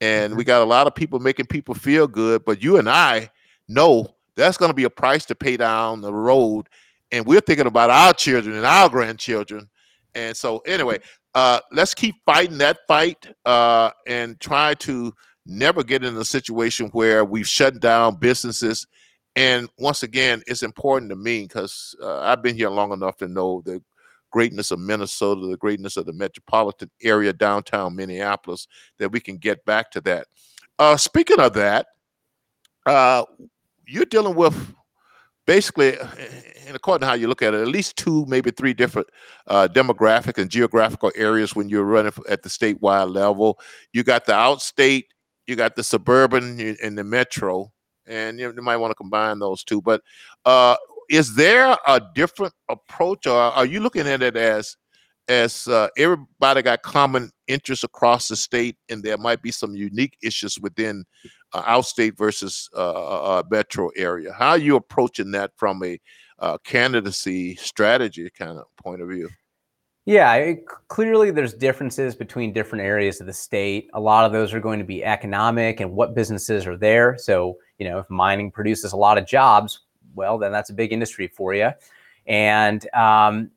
And we got a lot of people making people feel good, but you and I know that's going to be a price to pay down the road. And we're thinking about our children and our grandchildren. And so anyway, uh, let's keep fighting that fight uh, and try to never get in a situation where we've shut down businesses. And once again, it's important to me because uh, I've been here long enough to know that greatness of Minnesota, the greatness of the metropolitan area, downtown Minneapolis, that we can get back to that. Uh, speaking of that, uh, you're dealing with basically, and according to how you look at it, at least two, maybe three different uh, demographic and geographical areas when you're running at the statewide level. You got the outstate, you got the suburban and the metro, and you might want to combine those two. But uh, is there a different approach, or are you looking at it as as uh, everybody got common interests across the state, and there might be some unique issues within uh, outstate versus uh, uh, metro area? How are you approaching that from a uh, candidacy strategy kind of point of view? Yeah, it, clearly there's differences between different areas of the state. A lot of those are going to be economic and what businesses are there. So, you know, if mining produces a lot of jobs, well, then that's a big industry for you. And, um,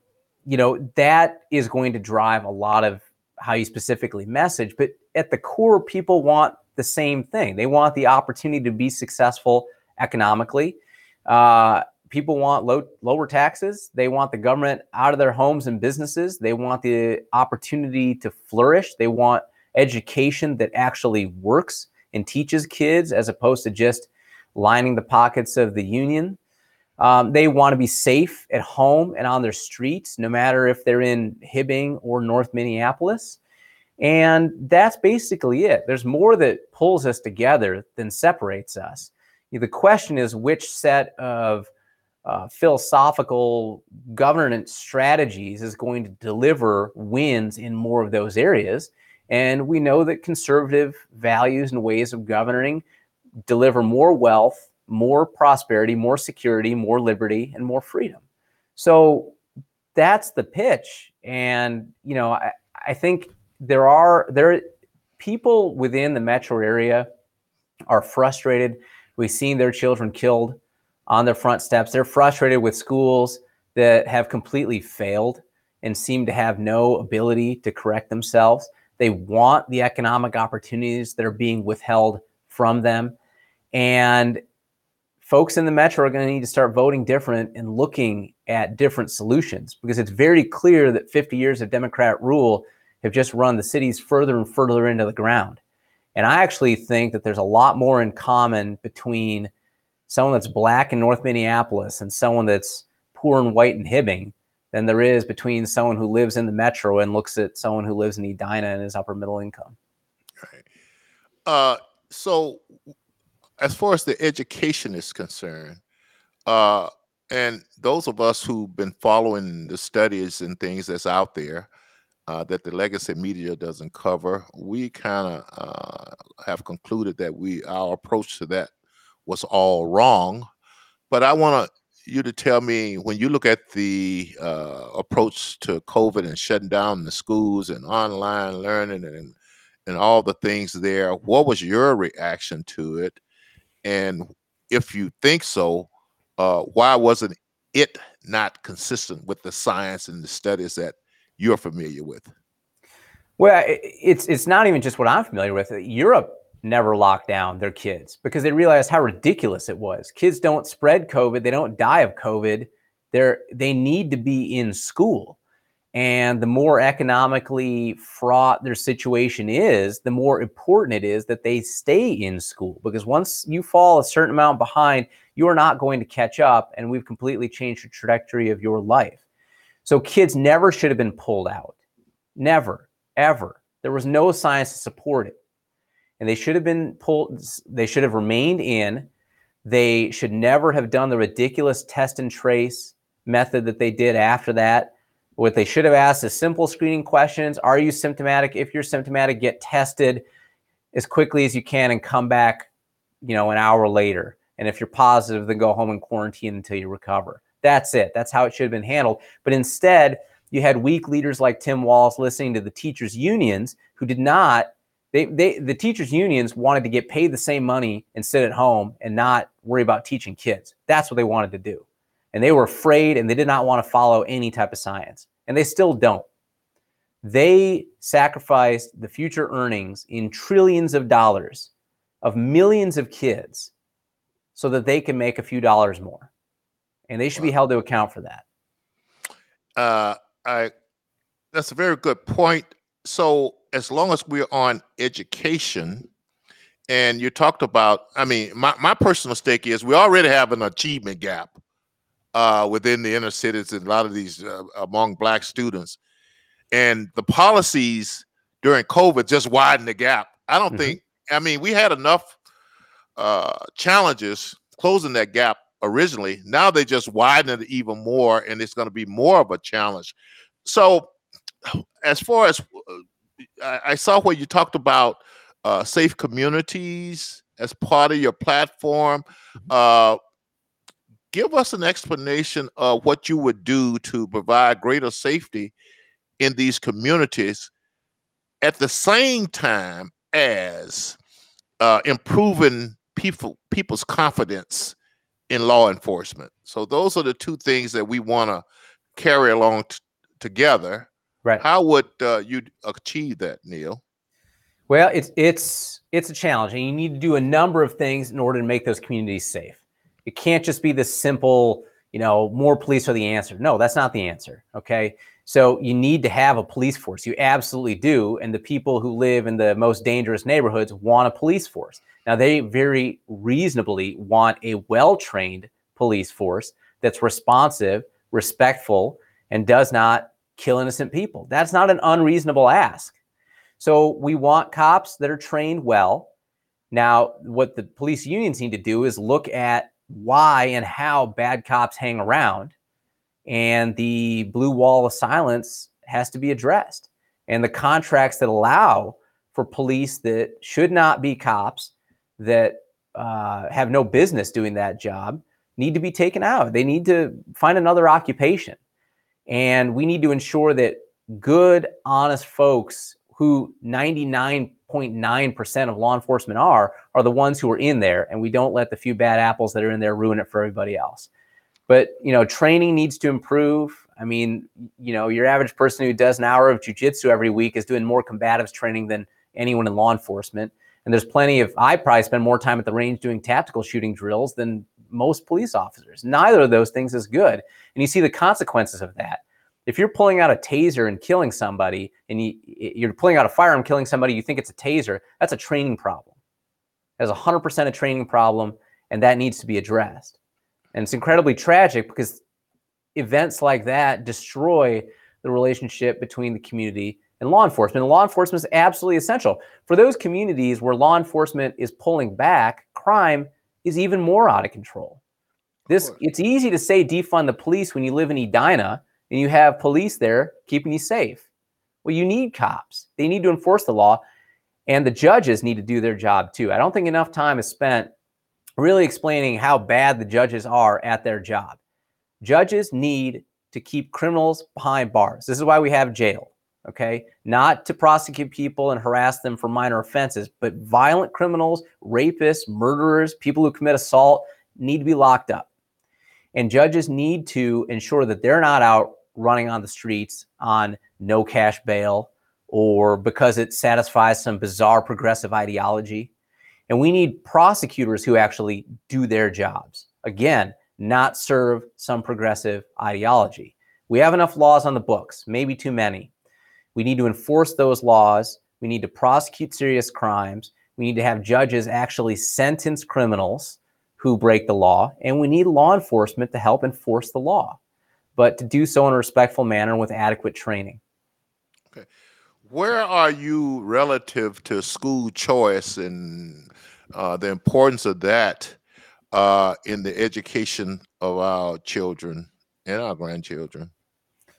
you know, that is going to drive a lot of how you specifically message. But at the core, people want the same thing. They want the opportunity to be successful economically. Uh, people want low, lower taxes. They want the government out of their homes and businesses. They want the opportunity to flourish. They want education that actually works and teaches kids as opposed to just lining the pockets of the union. Um, they want to be safe at home and on their streets, no matter if they're in Hibbing or North Minneapolis. And that's basically it. There's more that pulls us together than separates us. The question is which set of uh, philosophical governance strategies is going to deliver wins in more of those areas. And we know that conservative values and ways of governing deliver more wealth, more prosperity, more security, more liberty, and more freedom. So that's the pitch. And, you know, I, I think there are there people within the metro area are frustrated. We've seen their children killed on their front steps. They're frustrated with schools that have completely failed and seem to have no ability to correct themselves. They want the economic opportunities that are being withheld from them. And folks in the metro are going to need to start voting different and looking at different solutions, because it's very clear that fifty years of Democrat rule have just run the cities further and further into the ground. And I actually think that there's a lot more in common between someone that's black in North Minneapolis and someone that's poor and white in Hibbing than there is between someone who lives in the metro and looks at someone who lives in Edina and is upper middle income. Right. Uh, so as far as the education is concerned, uh, and those of us who've been following the studies and things that's out there uh, that the legacy media doesn't cover, we kind of uh, have concluded that we our approach to that was all wrong. But I want you to tell me, when you look at the uh, approach to COVID and shutting down the schools and online learning and and all the things there, what was your reaction to it? And if you think so, uh, why wasn't it not consistent with the science and the studies that you're familiar with? Well, it's it's not even just what I'm familiar with. Europe never locked down their kids because they realized how ridiculous it was. Kids don't spread COVID. They don't die of COVID. They're, they need to be in school. And the more economically fraught their situation is, the more important it is that they stay in school, because once you fall a certain amount behind, you are not going to catch up, and we've completely changed the trajectory of your life. So kids never should have been pulled out. Never, ever. There was no science to support it. And they should have been pulled, they should have remained in. They should never have done the ridiculous test and trace method that they did after that. What they should have asked is simple screening questions. Are you symptomatic? If you're symptomatic, get tested as quickly as you can and come back, you know, an hour later. And if you're positive, then go home and quarantine until you recover. That's it. That's how it should have been handled. But instead, you had weak leaders like Tim Walz listening to the teachers' unions who did not. They, they, the teachers' unions wanted to get paid the same money and sit at home and not worry about teaching kids. That's what they wanted to do. And they were afraid, and they did not want to follow any type of science. And they still don't. They sacrificed the future earnings in trillions of dollars of millions of kids so that they can make a few dollars more. And they should be held to account for that. Uh, I, that's a very good point. So as long as we're on education, and you talked about, I mean, my, my personal stake is we already have an achievement gap Uh, within the inner cities and a lot of these uh, among black students. And the policies during COVID just widened the gap. I don't mm-hmm. think, I mean, we had enough uh, challenges closing that gap originally. Now they just widened it even more, and it's going to be more of a challenge. So as far as uh, I saw where you talked about uh, safe communities as part of your platform, uh, give us an explanation of what you would do to provide greater safety in these communities at the same time as uh, improving people, people's confidence in law enforcement. So those are the two things that we want to carry along t- together. Right. How would uh, you achieve that, Neil? Well, it's, it's, it's a challenge, and you need to do a number of things in order to make those communities safe. It can't just be this simple, you know, more police are the answer. No, that's not the answer, okay? So you need to have a police force. You absolutely do. And the people who live in the most dangerous neighborhoods want a police force. Now, they very reasonably want a well-trained police force that's responsive, respectful, and does not kill innocent people. That's not an unreasonable ask. So we want cops that are trained well. Now, what the police unions need to do is look at why and how bad cops hang around. And the blue wall of silence has to be addressed. And the contracts that allow for police that should not be cops, that uh, have no business doing that job, need to be taken out. They need to find another occupation. And we need to ensure that good, honest folks, who ninety-nine point nine percent of law enforcement are, are the ones who are in there. And we don't let the few bad apples that are in there ruin it for everybody else. But, you know, training needs to improve. I mean, you know, your average person who does an hour of jujitsu every week is doing more combatives training than anyone in law enforcement. And there's plenty of, I probably spend more time at the range doing tactical shooting drills than most police officers. Neither of those things is good. And you see the consequences of that. If you're pulling out a taser and killing somebody, and you, you're pulling out a firearm, killing somebody, you think it's a taser, that's a training problem. That's one hundred percent a training problem, and that needs to be addressed. And it's incredibly tragic because events like that destroy the relationship between the community and law enforcement. And law enforcement is absolutely essential. For those communities where law enforcement is pulling back, crime is even more out of control. This, it's easy to say defund the police when you live in Edina, and you have police there keeping you safe. Well, you need cops. They need to enforce the law, and the judges need to do their job too. I don't think enough time is spent really explaining how bad the judges are at their job. Judges need to keep criminals behind bars. This is why we have jail, okay? Not to prosecute people and harass them for minor offenses, but violent criminals, rapists, murderers, people who commit assault need to be locked up. And judges need to ensure that they're not out running on the streets on no cash bail or because it satisfies some bizarre progressive ideology. And we need prosecutors who actually do their jobs. Again, not serve some progressive ideology. We have enough laws on the books, maybe too many. We need to enforce those laws. We need to prosecute serious crimes. We need to have judges actually sentence criminals who break the law, and we need law enforcement to help enforce the law, but to do so in a respectful manner with adequate training. Okay. Where are you relative to school choice and uh, the importance of that uh, in the education of our children and our grandchildren?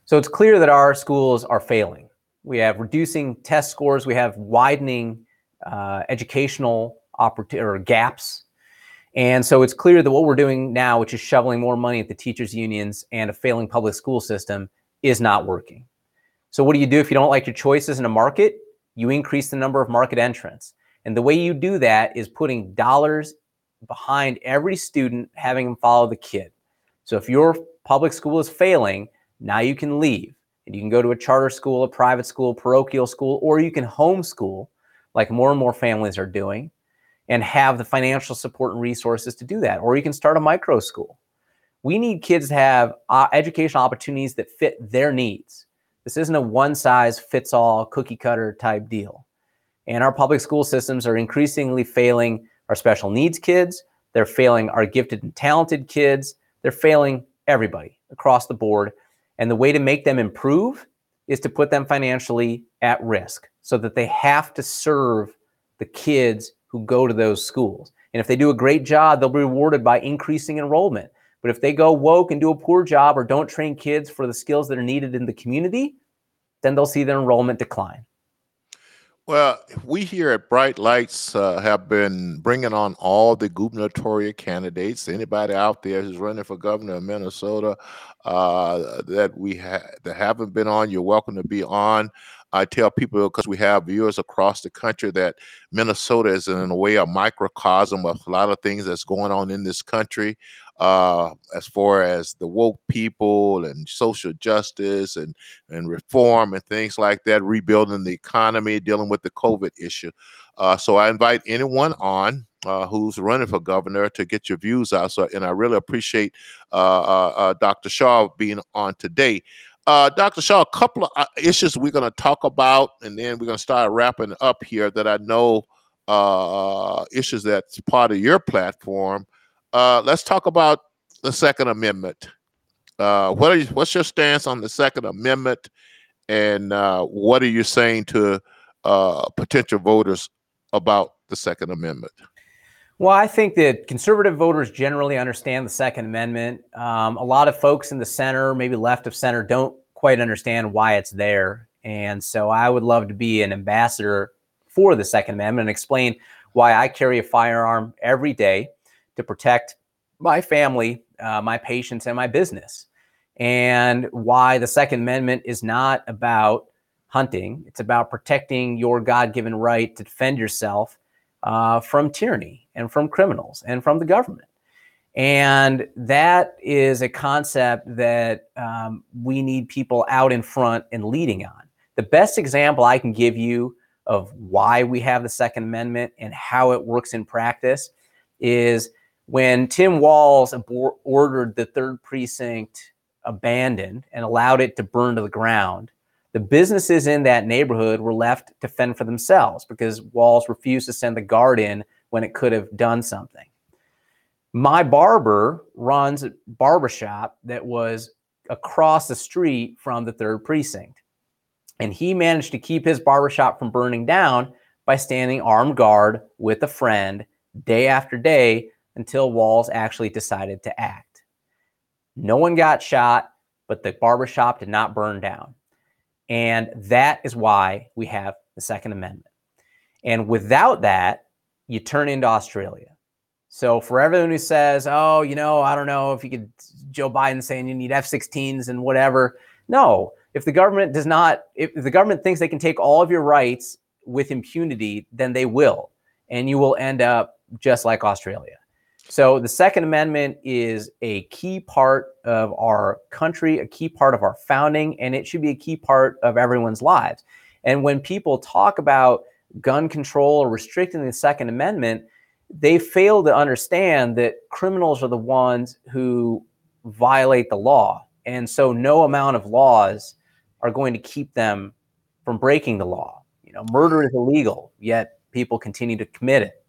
So it's clear that our schools are failing. We have reducing test scores. We have widening uh, educational opportunities or gaps. And so it's clear that what we're doing now, which is shoveling more money at the teachers' unions and a failing public school system, is not working. So what do you do if you don't like your choices in a market? You increase the number of market entrants. And the way you do that is putting dollars behind every student, having them follow the kid. So if your public school is failing, now you can leave. And you can go to a charter school, a private school, parochial school, or you can homeschool, like more and more families are doing, and have the financial support and resources to do that. Or you can start a micro school. We need kids to have uh, educational opportunities that fit their needs. This isn't a one-size-fits-all, cookie-cutter type deal. And our public school systems are increasingly failing our special needs kids. They're failing our gifted and talented kids. They're failing everybody across the board. And the way to make them improve is to put them financially at risk so that they have to serve the kids who go to those schools. And if they do a great job, they'll be rewarded by increasing enrollment. But if they go woke and do a poor job or don't train kids for the skills that are needed in the community, then they'll see their enrollment decline. Well, we here at Bright Lights uh, have been bringing on all the gubernatorial candidates, anybody out there who's running for governor of Minnesota uh, that we ha- that haven't been on, you're welcome to be on. I tell people, because we have viewers across the country, that Minnesota is in a way a microcosm of a lot of things that's going on in this country uh, as far as the woke people and social justice and, and reform and things like that, rebuilding the economy, dealing with the COVID issue. Uh, so I invite anyone on uh, who's running for governor to get your views out. So, and I really appreciate uh, uh, uh, Doctor Shah being on today. Uh, Doctor Shah, a couple of issues we're going to talk about, and then we're going to start wrapping up here that I know uh, issues that's part of your platform. Uh, let's talk about the Second Amendment. Uh, what are you, what's your stance on the Second Amendment, and uh, what are you saying to uh, potential voters about the Second Amendment? Well, I think that conservative voters generally understand the Second Amendment. Um, a lot of folks in the center, maybe left of center, don't quite understand why it's there. And so I would love to be an ambassador for the Second Amendment and explain why I carry a firearm every day to protect my family, uh, my patients, and my business, and why the Second Amendment is not about hunting. It's about protecting your God-given right to defend yourself uh, from tyranny and from criminals and from the government. And that is a concept that um, we need people out in front and leading on. The best example I can give you of why we have the Second Amendment and how it works in practice is when Tim Walz abor- ordered the Third Precinct abandoned and allowed it to burn to the ground, the businesses in that neighborhood were left to fend for themselves because Walz refused to send the guard in when it could have done something. My barber runs a barbershop that was across the street from the Third Precinct. And he managed to keep his barbershop from burning down by standing armed guard with a friend day after day until Walz actually decided to act. No one got shot, but the barbershop did not burn down. And that is why we have the Second Amendment. And without that, you turn into Australia. So for everyone who says, oh, you know, I don't know if you could, Joe Biden saying you need F sixteens and whatever. No. If the government does not, if the government thinks they can take all of your rights with impunity, then they will, and you will end up just like Australia. So the Second Amendment is a key part of our country, a key part of our founding, and it should be a key part of everyone's lives. And when people talk about gun control or restricting the Second Amendment, they fail to understand that criminals are the ones who violate the law. And so no amount of laws are going to keep them from breaking the law. You know, murder is illegal, yet people continue to commit it.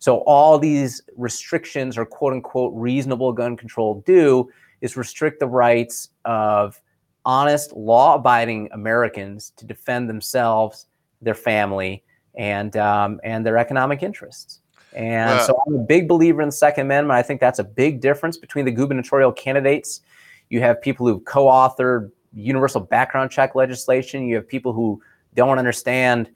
So all these restrictions, or quote unquote reasonable gun control, do is restrict the rights of honest, law-abiding Americans to defend themselves, their family, and um, and their economic interests. And wow. So I'm a big believer in the Second Amendment. I think that's a big difference between the gubernatorial candidates. You have people who co-authored universal background check legislation. You have people who don't understand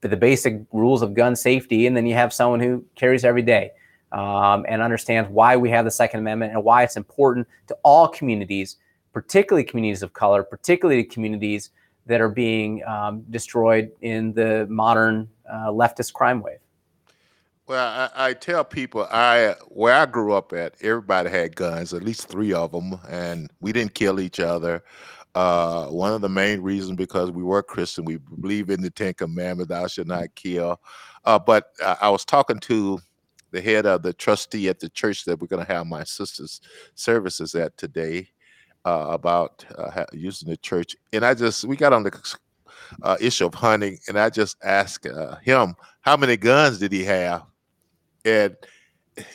the basic rules of gun safety. And then you have someone who carries every day um, and understands why we have the Second Amendment and why it's important to all communities, particularly communities of color, particularly communities that are being um, destroyed in the modern uh, leftist crime wave. Well, I, I tell people I where I grew up at, everybody had guns, at least three of them, and we didn't kill each other. Uh, one of the main reasons because we were Christian, we believe in the Ten Commandments, thou shalt not kill. Uh, but uh, I was talking to the head of the trustee at the church that we're going to have my sister's services at today uh, about uh, using the church, and I just we got on the uh, issue of hunting, and I just asked uh, him how many guns did he have. And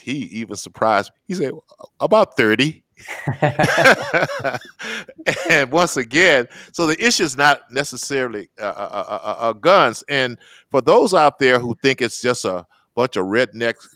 he even surprised me. He said, about thirty. And once again, so the issue is not necessarily uh, uh, uh, uh, guns. And for those out there who think it's just a bunch of rednecks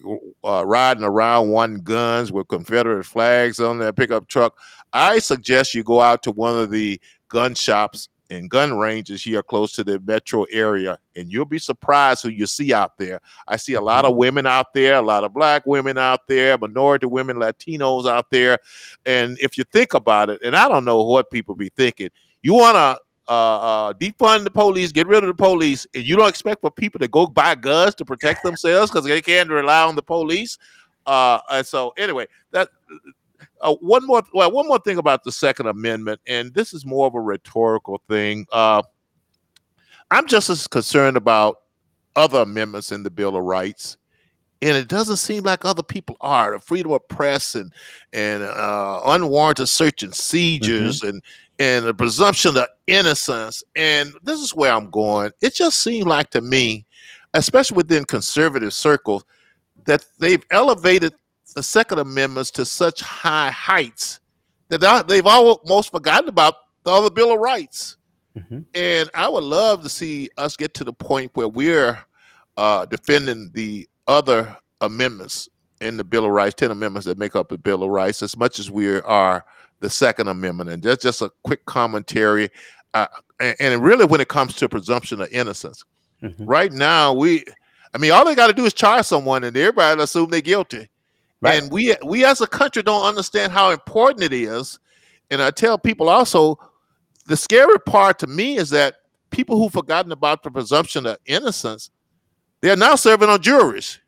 uh, riding around wanting guns with Confederate flags on their pickup truck, I suggest you go out to one of the gun shops and gun ranges here close to the metro area, and you'll be surprised who you see out there. I see a lot of women out there, a lot of black women out there, minority women, Latinos out there. And if you think about it, and I don't know what people be thinking, you want to uh, uh, defund the police, get rid of the police, and you don't expect for people to go buy guns to protect themselves because they can't rely on the police. Uh, and so anyway, that... Uh, one more, well, one more thing about the Second Amendment, and this is more of a rhetorical thing. Uh, I'm just as concerned about other amendments in the Bill of Rights, and it doesn't seem like other people are. The freedom of press and and uh, unwarranted search and seizures, mm-hmm. and and the presumption of innocence. And this is where I'm going. It just seemed like to me, especially within conservative circles, that they've elevated the Second Amendments to such high heights that they've almost forgotten about the other Bill of Rights. Mm-hmm. And I would love to see us get to the point where we're uh, defending the other amendments in the Bill of Rights, ten amendments that make up the Bill of Rights, as much as we are the Second Amendment. And that's just a quick commentary. Uh, and, and really, when it comes to presumption of innocence, mm-hmm. right now, we, I mean, all they got to do is charge someone and everybody will assume they're guilty. Right. And we, we as a country don't understand how important it is. And I tell people also, the scary part to me is that people who've forgotten about the presumption of innocence, they're now serving on juries.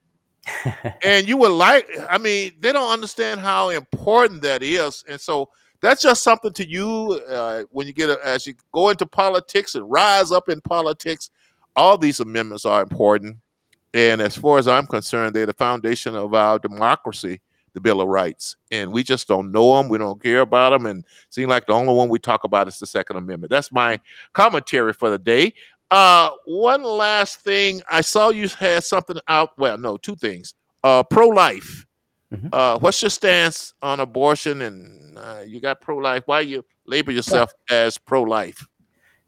And you would like, I mean, they don't understand how important that is. And so that's just something to you uh, when you get, a, as you go into politics and rise up in politics, all these amendments are important. And as far as I'm concerned, they're the foundation of our democracy, the Bill of Rights. And we just don't know them. We don't care about them. And it seems like the only one we talk about is the Second Amendment. That's my commentary for the day. Uh, one last thing. I saw you had something out. Well, no, two things. Uh, pro-life. Mm-hmm. Uh, what's your stance on abortion? And uh, you got pro-life. Why you label yourself yeah. as pro-life?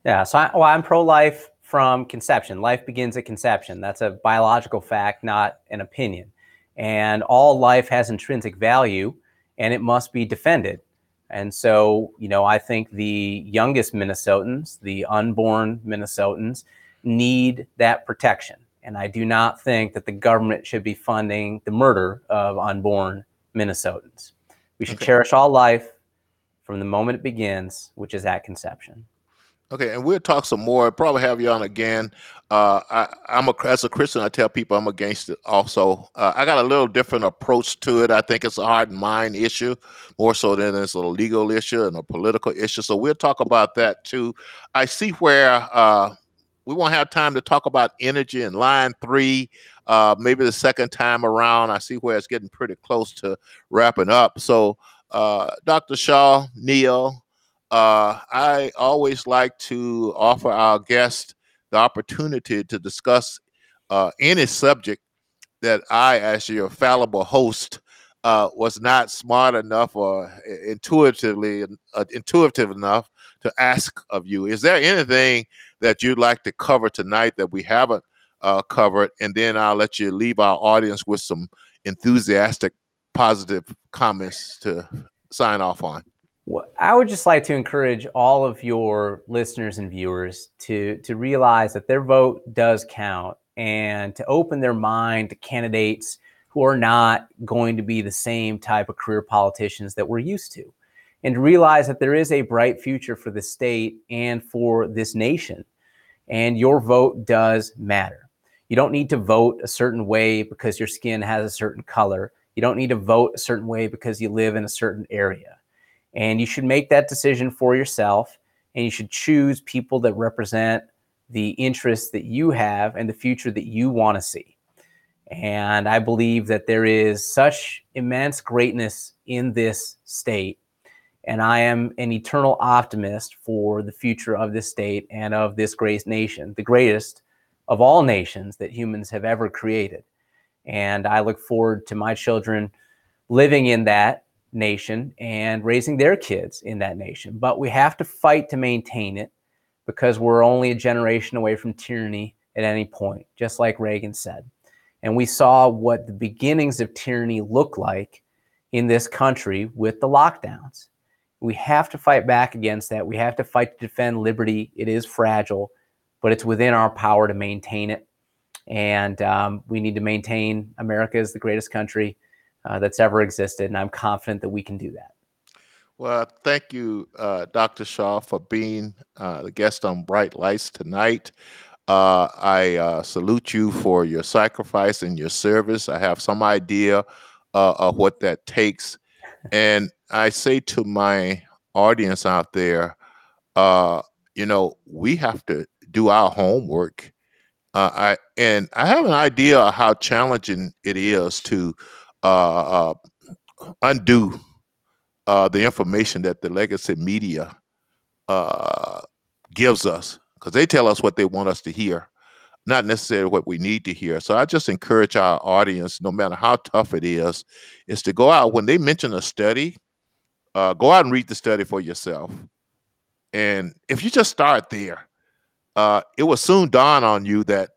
Yeah, so I, well, I'm pro-life from conception. Life begins at conception. That's a biological fact, not an opinion. And all life has intrinsic value and it must be defended. And so, you know, I think the youngest Minnesotans, the unborn Minnesotans, need that protection. And I do not think that the government should be funding the murder of unborn Minnesotans. We should okay. cherish all life from the moment it begins, which is at conception. Okay, and we'll talk some more. Probably have you on again. Uh, I, I'm a as a Christian, I tell people I'm against it. Also, uh, I got a little different approach to it. I think it's a heart and mind issue more so than it's a legal issue and a political issue. So we'll talk about that too. I see where uh, we won't have time to talk about energy and line three. Uh, maybe the second time around. I see where it's getting pretty close to wrapping up. So, uh, Doctor Shaw, Neil. Uh, I always like to offer our guests the opportunity to discuss uh, any subject that I, as your fallible host, uh, was not smart enough or intuitively uh, intuitive enough to ask of you. Is there anything that you'd like to cover tonight that we haven't uh, covered? And then I'll let you leave our audience with some enthusiastic, positive comments to sign off on. I would just like to encourage all of your listeners and viewers to, to realize that their vote does count and to open their mind to candidates who are not going to be the same type of career politicians that we're used to, and to realize that there is a bright future for the state and for this nation, and your vote does matter. You don't need to vote a certain way because your skin has a certain color. You don't need to vote a certain way because you live in a certain area. And you should make that decision for yourself, and you should choose people that represent the interests that you have and the future that you want to see. And I believe that there is such immense greatness in this state, and I am an eternal optimist for the future of this state and of this great nation, the greatest of all nations that humans have ever created. And I look forward to my children living in that nation and raising their kids in that nation. But we have to fight to maintain it because we're only a generation away from tyranny at any point, just like Reagan said. And we saw what the beginnings of tyranny look like in this country with the lockdowns. We have to fight back against that. We have to fight to defend liberty. It is fragile, but it's within our power to maintain it. And um, we need to maintain America as the greatest country Uh, that's ever existed, and I'm confident that we can do that. Well, thank you, uh, Doctor Shaw, for being uh, the guest on Bright Lights tonight. Uh, I uh, salute you for your sacrifice and your service. I have some idea uh, of what that takes. And I say to my audience out there, uh, you know, we have to do our homework. Uh, I and I have an idea of how challenging it is to Uh, uh, undo uh, the information that the legacy media uh, gives us, because they tell us what they want us to hear, not necessarily what we need to hear. So I just encourage our audience, no matter how tough it is, is to go out when they mention a study, uh, go out and read the study for yourself. And if you just start there, uh, it will soon dawn on you that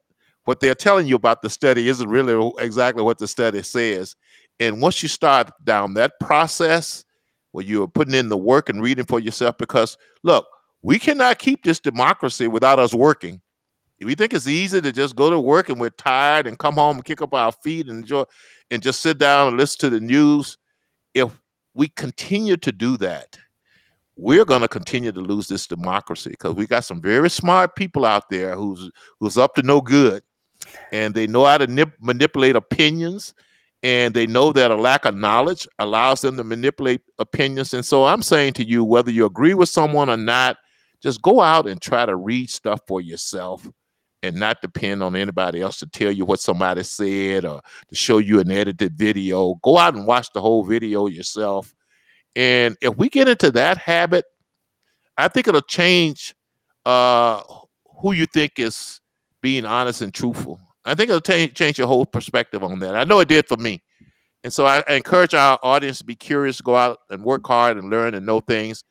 what they're telling you about the study isn't really exactly what the study says. And once you start down that process where you are putting in the work and reading for yourself, because look, we cannot keep this democracy without us working. We think it's easy to just go to work and we're tired and come home and kick up our feet and enjoy and just sit down and listen to the news. If we continue to do that, we're going to continue to lose this democracy, because we got some very smart people out there who's who's up to no good, and they know how to nip, manipulate opinions, and they know that a lack of knowledge allows them to manipulate opinions. And so I'm saying to you, whether you agree with someone or not, just go out and try to read stuff for yourself and not depend on anybody else to tell you what somebody said or to show you an edited video. Go out and watch the whole video yourself. And if we get into that habit, I think it'll change uh, who you think is being honest and truthful. I think it'll t- change your whole perspective on that. I know it did for me. And so I, I encourage our audience to be curious, go out and work hard and learn and know things.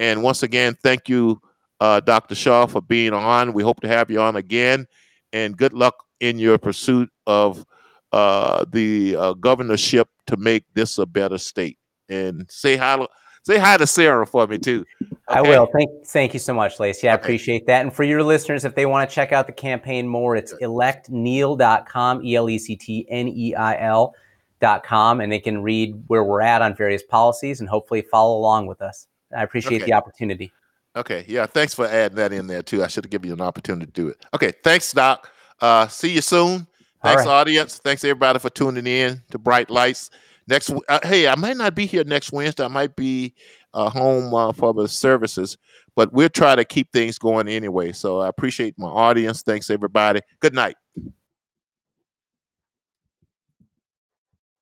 And once again, thank you, uh, Doctor Shah, for being on. We hope to have you on again. And good luck in your pursuit of uh, the uh, governorship to make this a better state. And say hi, say hi to Sarah for me too. Okay. I will. Thank, thank you so much, Lacey. I okay. appreciate that. And for your listeners, if they want to check out the campaign more, it's elect neil dot com, E L E C T N E I L dot com, and they can read where we're at on various policies and hopefully follow along with us. I appreciate okay. the opportunity. Okay. Yeah. Thanks for adding that in there too. I should have given you an opportunity to do it. Okay. Thanks, Doc. Uh, see you soon. Thanks, right. audience. Thanks everybody for tuning in to Bright Lights. Next, uh, hey, I might not be here next Wednesday. I might be uh, home uh, for the services, but we'll try to keep things going anyway. So I appreciate my audience. Thanks, everybody. Good night.